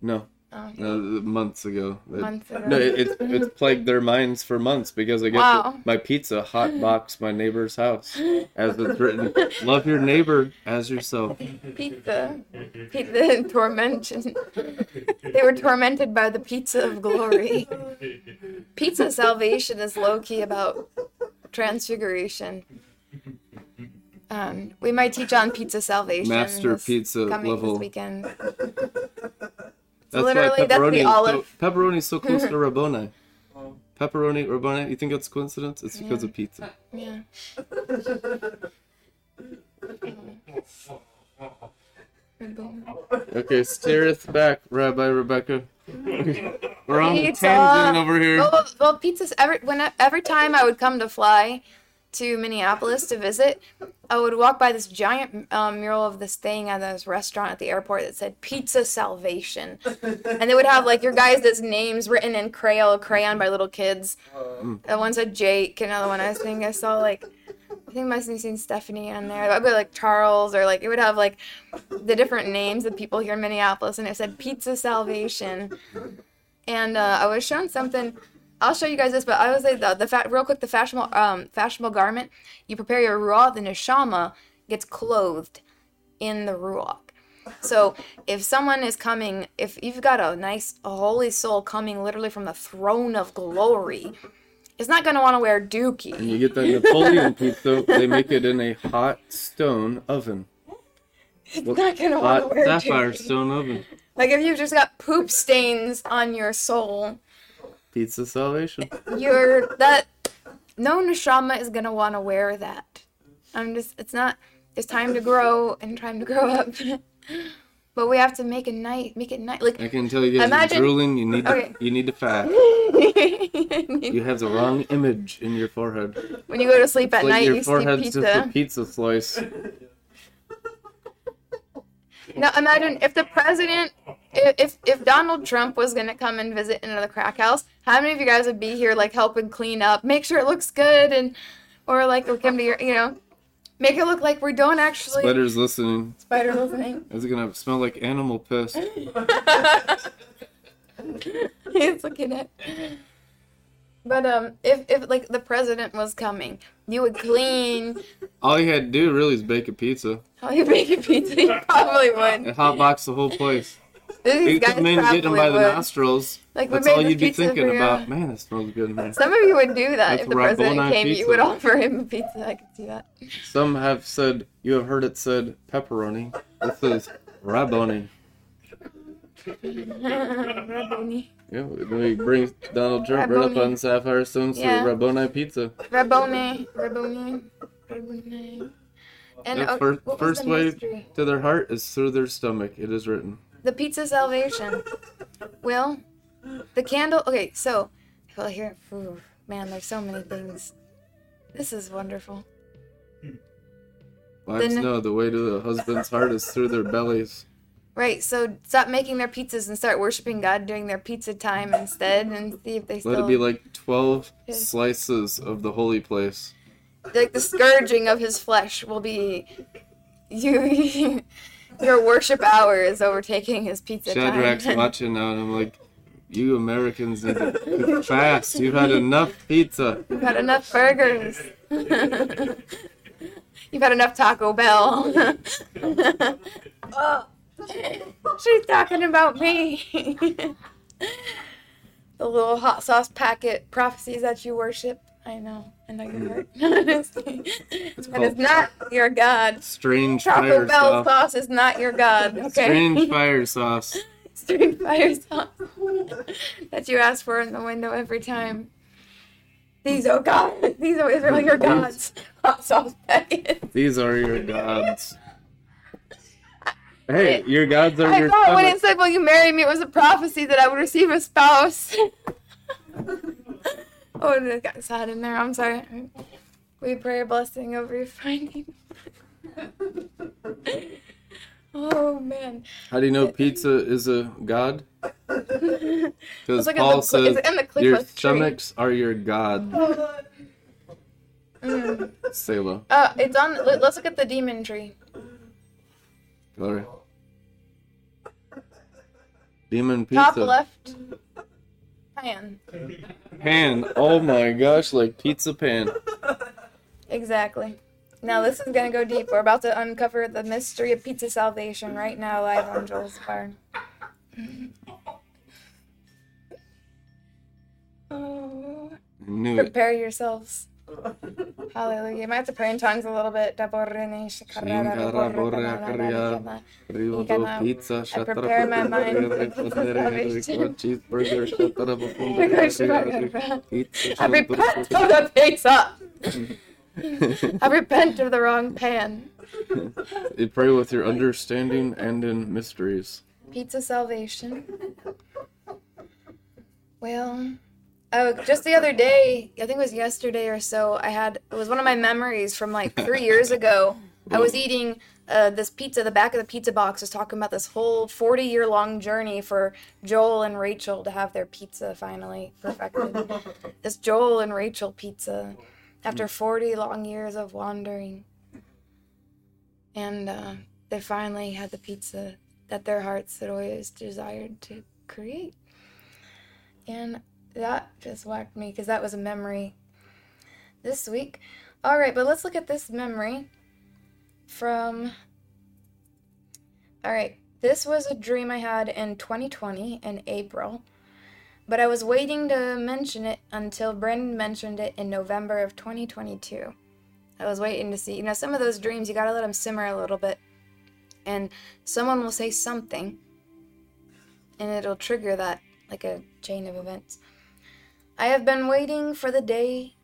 No. Oh, okay. No, months ago. Months ago. No, it, it's it's plagued their minds for months because I get wow. the, my pizza hot box my neighbor's house, as it's written. Love your neighbor as yourself. Pizza, pizza tormention. They were tormented by the pizza of glory. Pizza salvation is low key about transfiguration. Um, we might teach on pizza salvation. Master pizza coming level this weekend. That's literally, that's the olive. So, pepperoni is so close to Rabboni. Pepperoni, Rabboni, you think it's coincidence? It's because yeah. of pizza. Yeah. Okay, steereth back, Rabbi Rebecca. We're on the tangent over here. Well, well pizza's, every, when, every time I would come to fly to Minneapolis to visit, I would walk by this giant um, mural of this thing at this restaurant at the airport that said Pizza Salvation. And they would have like your guys' names written in crayon, crayon by little kids. Um, and one said Jake, another one I was thinking I saw like, I think I must have seen Stephanie on there. That would be like Charles or like, it would have like the different names of people here in Minneapolis and it said Pizza Salvation. And uh, I was shown something. I'll show you guys this, but I would say the, the fa- real quick, the fashionable, um, fashionable garment, you prepare your ruach, the neshama gets clothed in the ruach. So if someone is coming, if you've got a nice a holy soul coming literally from the throne of glory, it's not going to want to wear dookie. And you get that Napoleon pizza, they make it in a hot stone oven. It's well, not going to want to wear sapphire dookie. Sapphire stone oven. Like if you've just got poop stains on your soul. Pizza salvation. You're that. No neshama is gonna want to wear that. I'm just. It's not. It's time to grow and time to grow up. But we have to make it night. Make it night. Like I can tell you guys, imagine, you're drooling. You need. Okay. To, you need to fast. You have the wrong image in your forehead. When you go to sleep it's at like night, your you forehead's see pizza. Just a pizza slice. Now imagine if the president. If if Donald Trump was going to come and visit into the crack house, how many of you guys would be here, like, helping clean up, make sure it looks good, and or, like, we'll come to your, you know, make it look like we don't actually... Spider's listening. Spider listening. Is it going to smell like animal piss? He's looking at... But, um, if, if, like, the president was coming, you would clean. All you had to do, really, is bake a pizza. All you bake a pizza, you probably would. And hotbox the whole place. These you guys probably get them by would. The nostrils. Like, that's all you'd be thinking your... about. Man, that smells good, man. Some of you would do that. That's if the Rabboni president came. Pizza. You would offer him a pizza. I can see that. Some have said, you have heard it said, pepperoni. This is Rabboni. Rabboni. Yeah, we bring Donald Trump Rabboni. Right up on Sapphire Stones yeah. to Rabboni pizza. Rabboni. Rabboni. Rabboni. And the first, first the way mystery? To their heart is through their stomach. It is written. The pizza salvation. Will, the candle. Okay, so, well, here, ooh, man, there's so many things. This is wonderful. Wives know the way to the husband's heart is through their bellies. Right, so stop making their pizzas and start worshiping God during their pizza time instead and see if they still... Let it be like twelve slices of the holy place. Like the scourging of his flesh will be... you. Your worship hour is overtaking his pizza time. Shadrach's watching now, and I'm like, you Americans need to fast. You've had enough pizza. You've had enough burgers. You've had enough Taco Bell. Oh, she's talking about me. The little hot sauce packet prophecies that you worship. I know. I know you're hurt. That is not your God. Strange Taco fire Bell sauce. sauce is not your God. Okay? Strange fire sauce. Strange fire sauce that you ask for in the window every time. These, oh God, these are really your gods. Hot sauce packets. These are your gods. Hey, it, your gods are I your gods. I thought when it said, will you marry me, it was a prophecy that I would receive a spouse. Oh, it got sad in there. I'm sorry. We pray a blessing over your finding. Oh, man. How do you know it, pizza is a god? Because Paul the, says, your stomachs tree. Are your god. Oh, mm. Selah. Uh, it's on, let, let's look at the demon tree. Glory. Demon pizza. Top left. Pan. Pan. Oh my gosh, like pizza pan. Exactly. Now this is going to go deep. We're about to uncover the mystery of pizza salvation right now live on Joel's Barn. Oh. Knew Prepare it. yourselves. Hallelujah. You might have to pray in tongues a little bit. I prepare my mind for salvation. I repent of the pizza. I repent of the wrong pan. You pray with your understanding and in mysteries. Pizza salvation. Well... Oh, just the other day, I think it was yesterday or so, I had, it was one of my memories from like three years ago. I was eating uh, this pizza, the back of the pizza box was talking about this whole forty-year long journey for Joel and Rachel to have their pizza finally perfected. This Joel and Rachel pizza after forty long years of wandering. And uh, they finally had the pizza that their hearts had always desired to create. And... that just whacked me because that was a memory this week. All right, but let's look at this memory from... All right, this was a dream I had in twenty twenty in April, but I was waiting to mention it until Brandon mentioned it in November of twenty twenty-two. I was waiting to see. You know, some of those dreams, you got to let them simmer a little bit, and someone will say something, and it'll trigger that like a chain of events. I have been waiting for the day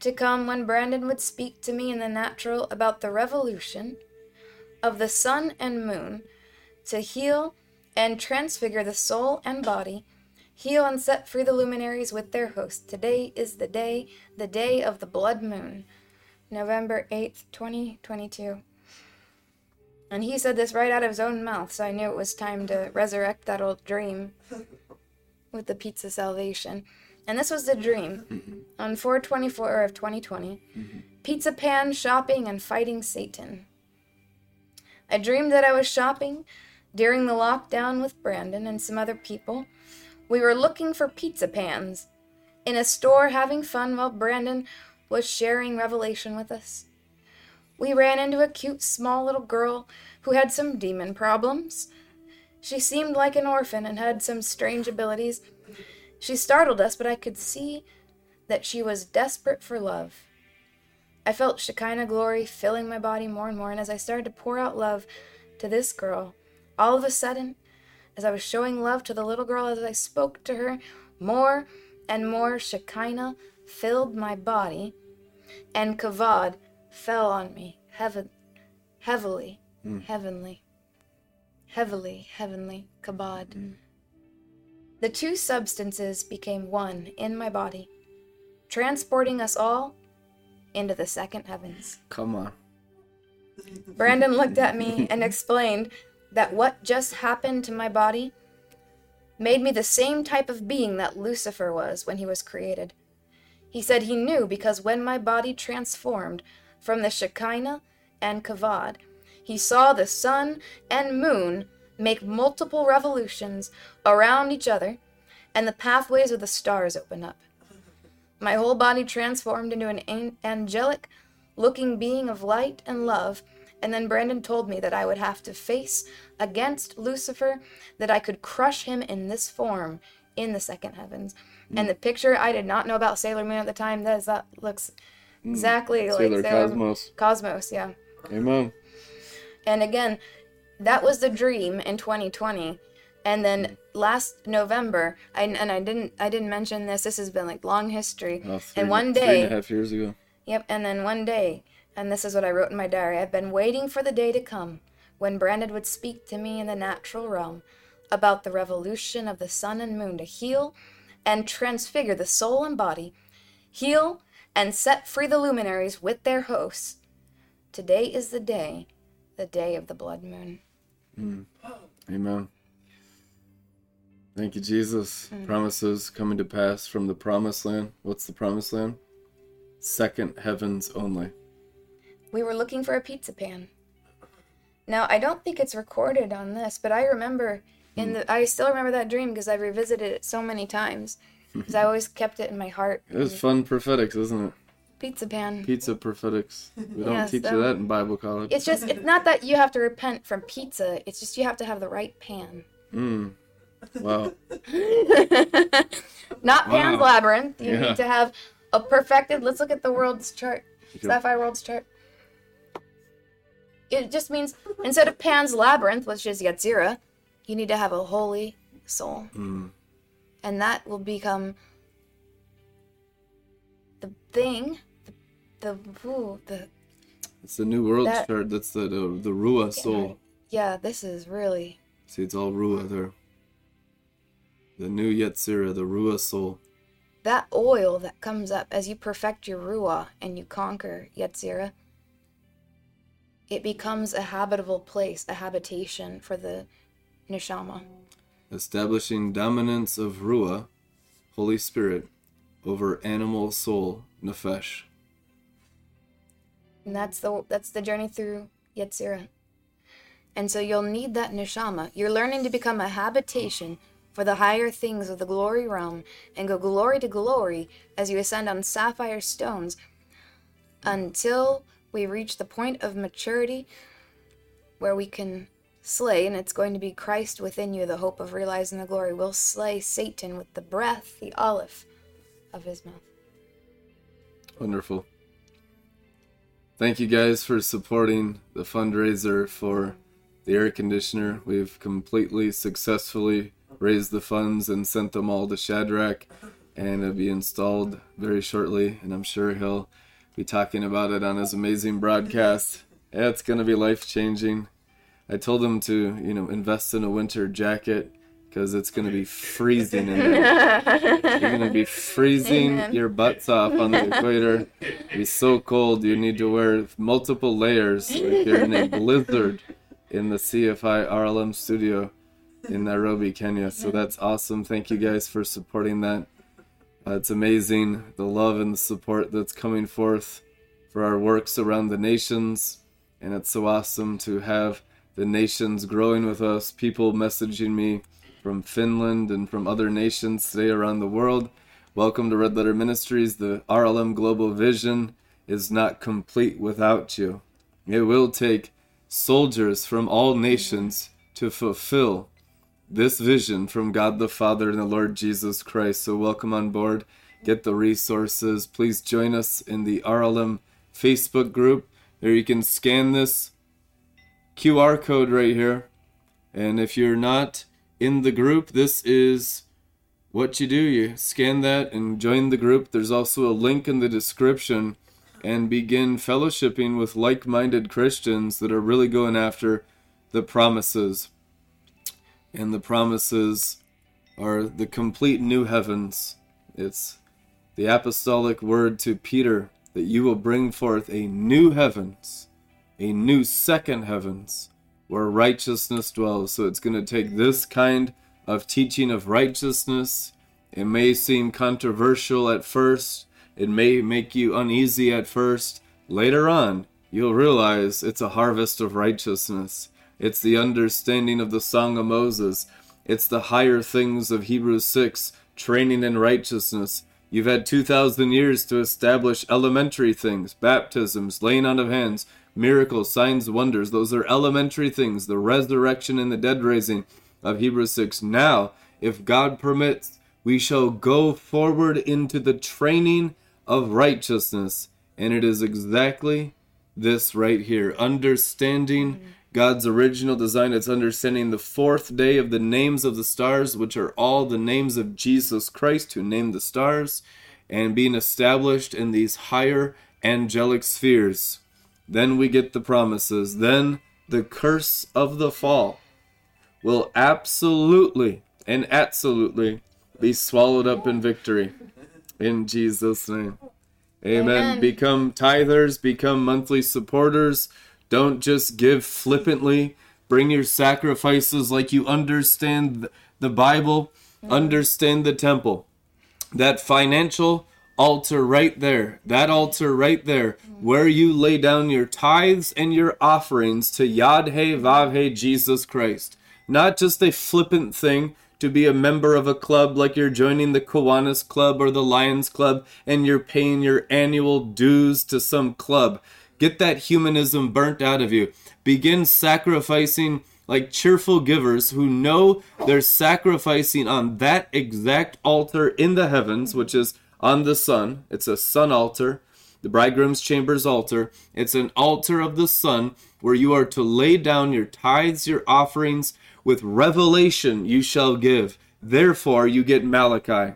to come when Brandon would speak to me in the natural about the revolution of the sun and moon to heal and transfigure the soul and body, heal and set free the luminaries with their host. Today is the day, the day of the blood moon, November eighth, twenty twenty-two. And he said this right out of his own mouth, so I knew it was time to resurrect that old dream with the pizza salvation. And this was the dream mm-hmm. on four twenty-four of twenty twenty. Mm-hmm. Pizza pan, shopping, and fighting Satan. I dreamed that I was shopping during the lockdown with Brandon and some other people. We were looking for pizza pans in a store having fun while Brandon was sharing revelation with us. We ran into a cute small little girl who had some demon problems. She seemed like an orphan and had some strange abilities. She startled us, but I could see that she was desperate for love. I felt Shekinah glory filling my body more and more, and as I started to pour out love to this girl, all of a sudden, as I was showing love to the little girl, as I spoke to her, more and more Shekinah filled my body, and Kavod fell on me, heaven, heavily, mm. heavenly, heavily, heavenly, Kabod. Mm. The two substances became one in my body, transporting us all into the second heavens. Come on. Brandon looked at me and explained that what just happened to my body made me the same type of being that Lucifer was when he was created. He said he knew because when my body transformed from the Shekinah and Kavod, he saw the sun and moon make multiple revolutions around each other, and the pathways of the stars open up. My whole body transformed into an angelic-looking being of light and love, and then Brandon told me that I would have to face against Lucifer, that I could crush him in this form in the second heavens. Mm. And the picture, I did not know about Sailor Moon at the time. That, is, that looks exactly mm. like Sailor, Sailor Cosmos. Cosmos, yeah. Amen. And again, that was the dream in twenty twenty. And then last November, I, and I didn't I didn't mention this. This has been like long history. Oh, three, and one day, three and a half years ago. Yep. And then one day, and this is what I wrote in my diary. I've been waiting for the day to come when Brandon would speak to me in the natural realm about the revolution of the sun and moon to heal and transfigure the soul and body, heal and set free the luminaries with their hosts. Today is the day, the day of the blood moon. Mm. Amen. Thank you, Jesus. Mm-hmm. Promises coming to pass from the promised land. What's the promised land? Second heavens only. We were looking for a pizza pan. Now, I don't think it's recorded on this, but I remember in mm. the I still remember that dream because I've revisited it so many times because I always kept it in my heart. It was fun prophetics, isn't it? Pizza pan. Pizza prophetics. We don't yes, teach so, you that in Bible college. It's just, it's not that you have to repent from pizza. It's just you have to have the right pan. Mm. Wow. Not Pan's wow. Labyrinth. You yeah. need to have a perfected. Let's look at the world's chart. Okay. Sapphire World's chart. It just means instead of Pan's Labyrinth, which is Yetzirah, you need to have a holy soul. Mm. And that will become the thing, the the, ooh, the it's the new world's that, chart. That's the the, the Ruah soul. Yeah, this is really. See, it's all Ruah there. The new Yetzirah, the Ruah soul. That oil that comes up as you perfect your Ruah and you conquer Yetzirah, it becomes a habitable place, a habitation for the Neshama. Establishing dominance of Ruah, Holy Spirit, over animal soul, Nefesh. And that's the that's the journey through Yetzirah. And so you'll need that Neshama. You're learning to become a habitation for the higher things of the glory realm, and go glory to glory as you ascend on sapphire stones until we reach the point of maturity where we can slay, and it's going to be Christ within you, the hope of realizing the glory. We'll slay Satan with the breath, the olive of his mouth. Wonderful. Thank you guys for supporting the fundraiser for the air conditioner. We've completely successfully raised the funds and sent them all to Shadrach, and it'll be installed very shortly, and I'm sure he'll be talking about it on his amazing broadcast. Yeah, it's going to be life-changing. I told him to, you know, invest in a winter jacket because it's going to be freezing in there. You're going to be freezing Amen. Your butts off on the equator. It'll be so cold you need to wear multiple layers like you're in a blizzard in the C F I R L M studio in Nairobi, Kenya. So that's awesome. Thank you guys for supporting that. Uh, it's amazing the love and the support that's coming forth for our works around the nations. And it's so awesome to have the nations growing with us, people messaging me from Finland and from other nations today around the world. Welcome to Red Letter Ministries. The R L M Global Vision is not complete without you. It will take soldiers from all nations to fulfill this vision from God the Father and the Lord Jesus Christ. So welcome on board. Get the resources. Please join us in the R L M Facebook group. There you can scan this Q R code right here. And if you're not in the group, this is what you do. You scan that and join the group. There's also a link in the description. And begin fellowshipping with like-minded Christians that are really going after the promises. And the promises are the complete new heavens. It's the apostolic word to Peter that you will bring forth a new heavens, a new second heavens, where righteousness dwells. So it's going to take this kind of teaching of righteousness. It may seem controversial at first. It may make you uneasy at first. Later on, you'll realize it's a harvest of righteousness. It's the understanding of the Song of Moses. It's the higher things of Hebrews six, training in righteousness. You've had two thousand years to establish elementary things, baptisms, laying on of hands, miracles, signs, wonders. Those are elementary things, the resurrection and the dead raising of Hebrews six. Now, if God permits, we shall go forward into the training of righteousness. And it is exactly this right here. Understanding God's original design. It's understanding the fourth day of the names of the stars, which are all the names of Jesus Christ, who named the stars, and being established in these higher angelic spheres. Then we get the promises. Then the curse of the fall will absolutely and absolutely be swallowed up in victory. In Jesus' name. Amen. Amen. Become tithers, become monthly supporters. Don't just give flippantly. Bring your sacrifices like you understand the Bible, understand the temple. That financial altar right there, that altar right there, where you lay down your tithes and your offerings to Yad He Vav He Jesus Christ. Not just a flippant thing to be a member of a club, like you're joining the Kiwanis Club or the Lions Club and you're paying your annual dues to some club. Get that humanism burnt out of you. Begin sacrificing like cheerful givers who know they're sacrificing on that exact altar in the heavens, which is on the sun. It's a sun altar, the bridegroom's chamber's altar. It's an altar of the sun where you are to lay down your tithes, your offerings. With revelation you shall give. Therefore you get Malachi.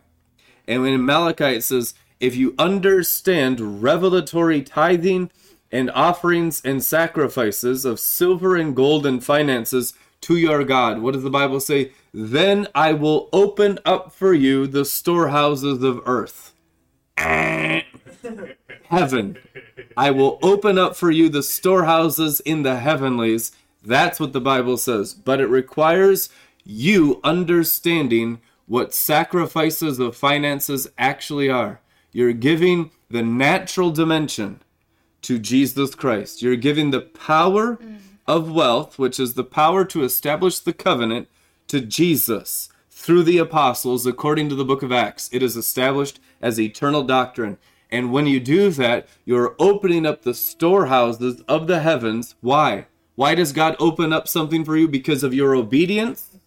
And in Malachi it says, if you understand revelatory tithing and offerings and sacrifices of silver and gold and finances to your God. What does the Bible say? Then I will open up for you the storehouses of earth. Heaven. I will open up for you the storehouses in the heavenlies. That's what the Bible says. But it requires you understanding what sacrifices of finances actually are. You're giving the natural dimension to Jesus Christ. You're giving the power of wealth, which is the power to establish the covenant, to Jesus through the apostles, according to the book of Acts. It is established as eternal doctrine. And when you do that, you're opening up the storehouses of the heavens. Why? Why does God open up something for you? Because of your obedience.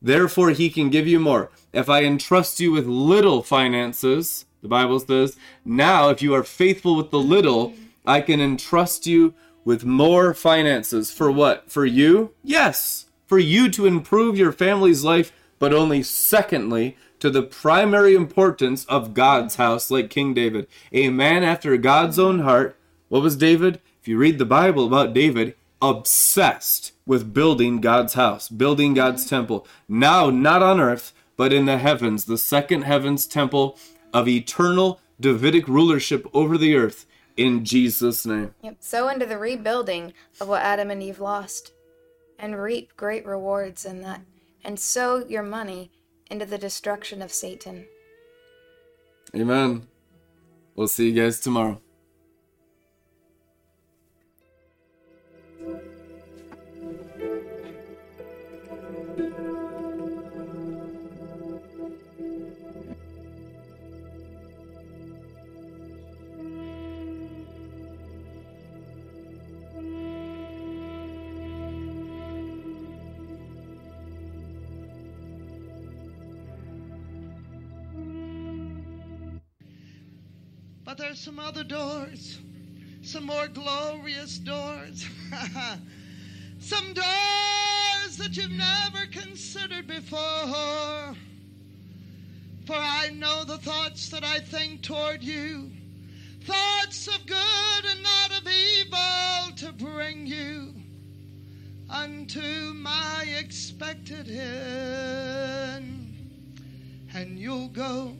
Therefore, he can give you more. If I entrust you with little finances, the Bible says, now if you are faithful with the little, I can entrust you with more finances. For what? For you? Yes. For you to improve your family's life, but only secondly, to the primary importance of God's house, like King David. A man after God's own heart. What was David? If you read the Bible about David, obsessed with building God's house, building God's temple. Now, not on earth, but in the heavens, the second heavens temple of eternal Davidic rulership over the earth. In Jesus' name. Yep. So into the rebuilding of what Adam and Eve lost and reap great rewards in that. And sow your money into the destruction of Satan. Amen. We'll see you guys tomorrow. But there's some other doors, some more glorious doors, some doors that you've never considered before. For I know the thoughts that I think toward you, thoughts of good and not of evil, to bring you unto my expected end. And you'll go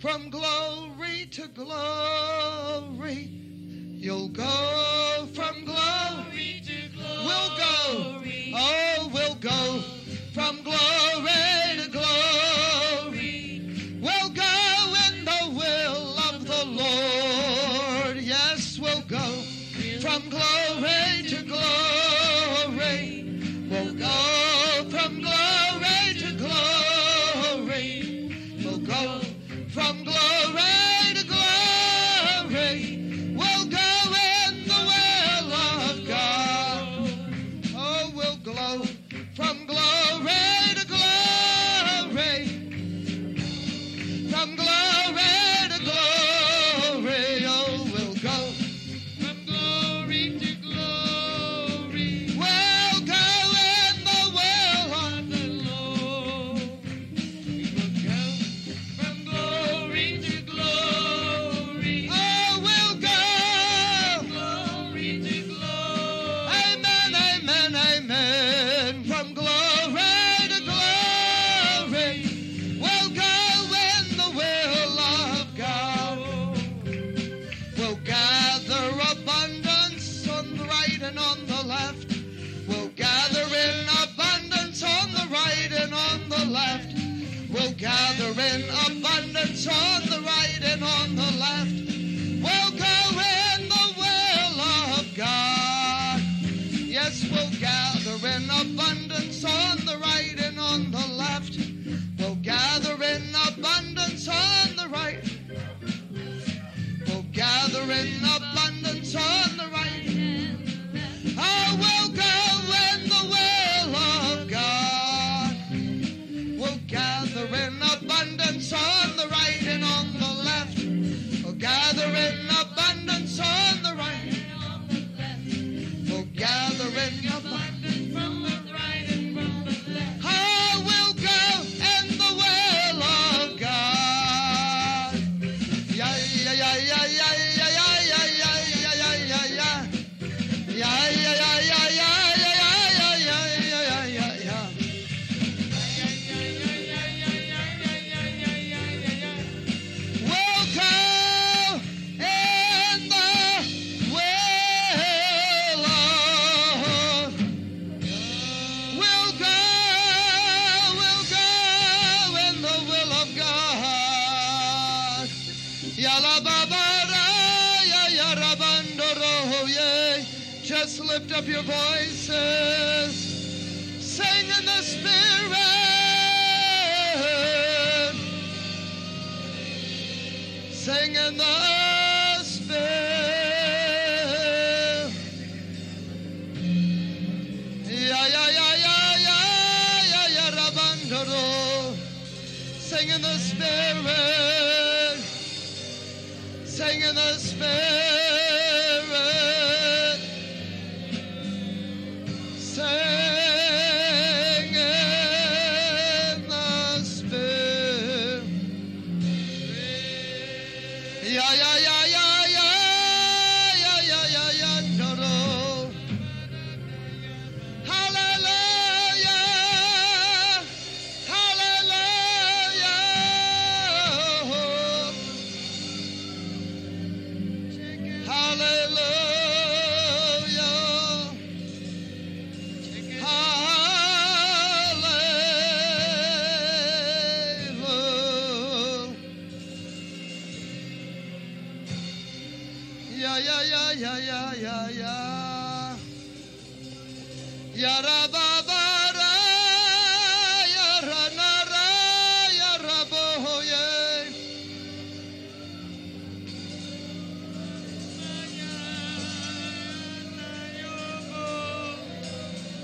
from glory to glory, you'll go from glory to glory. We'll go, oh, we'll go from glory to glory. We'll go in the will of the Lord. Yes, we'll go from glory to glory. We'll go from glory to glory. We'll go. From glory Yala babara ya yarabandoro ye. Just lift up your voices. Sing in the Spirit. Sing in the Spirit. Ya ya ya ya ya ya yarabandoro. Sing in the Spirit. Sing in the Spirit. Sing in the Spirit. Ya ya ya ya ya ya ya ya ya no. Hallelujah. Hallelujah. Hallelujah. Hallelujah. Ya ya ya ya ya ya ya. Ya rababa ra ya ranara ya raboye.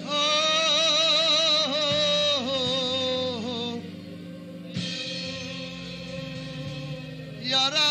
Oh, oh, oh, oh. Yara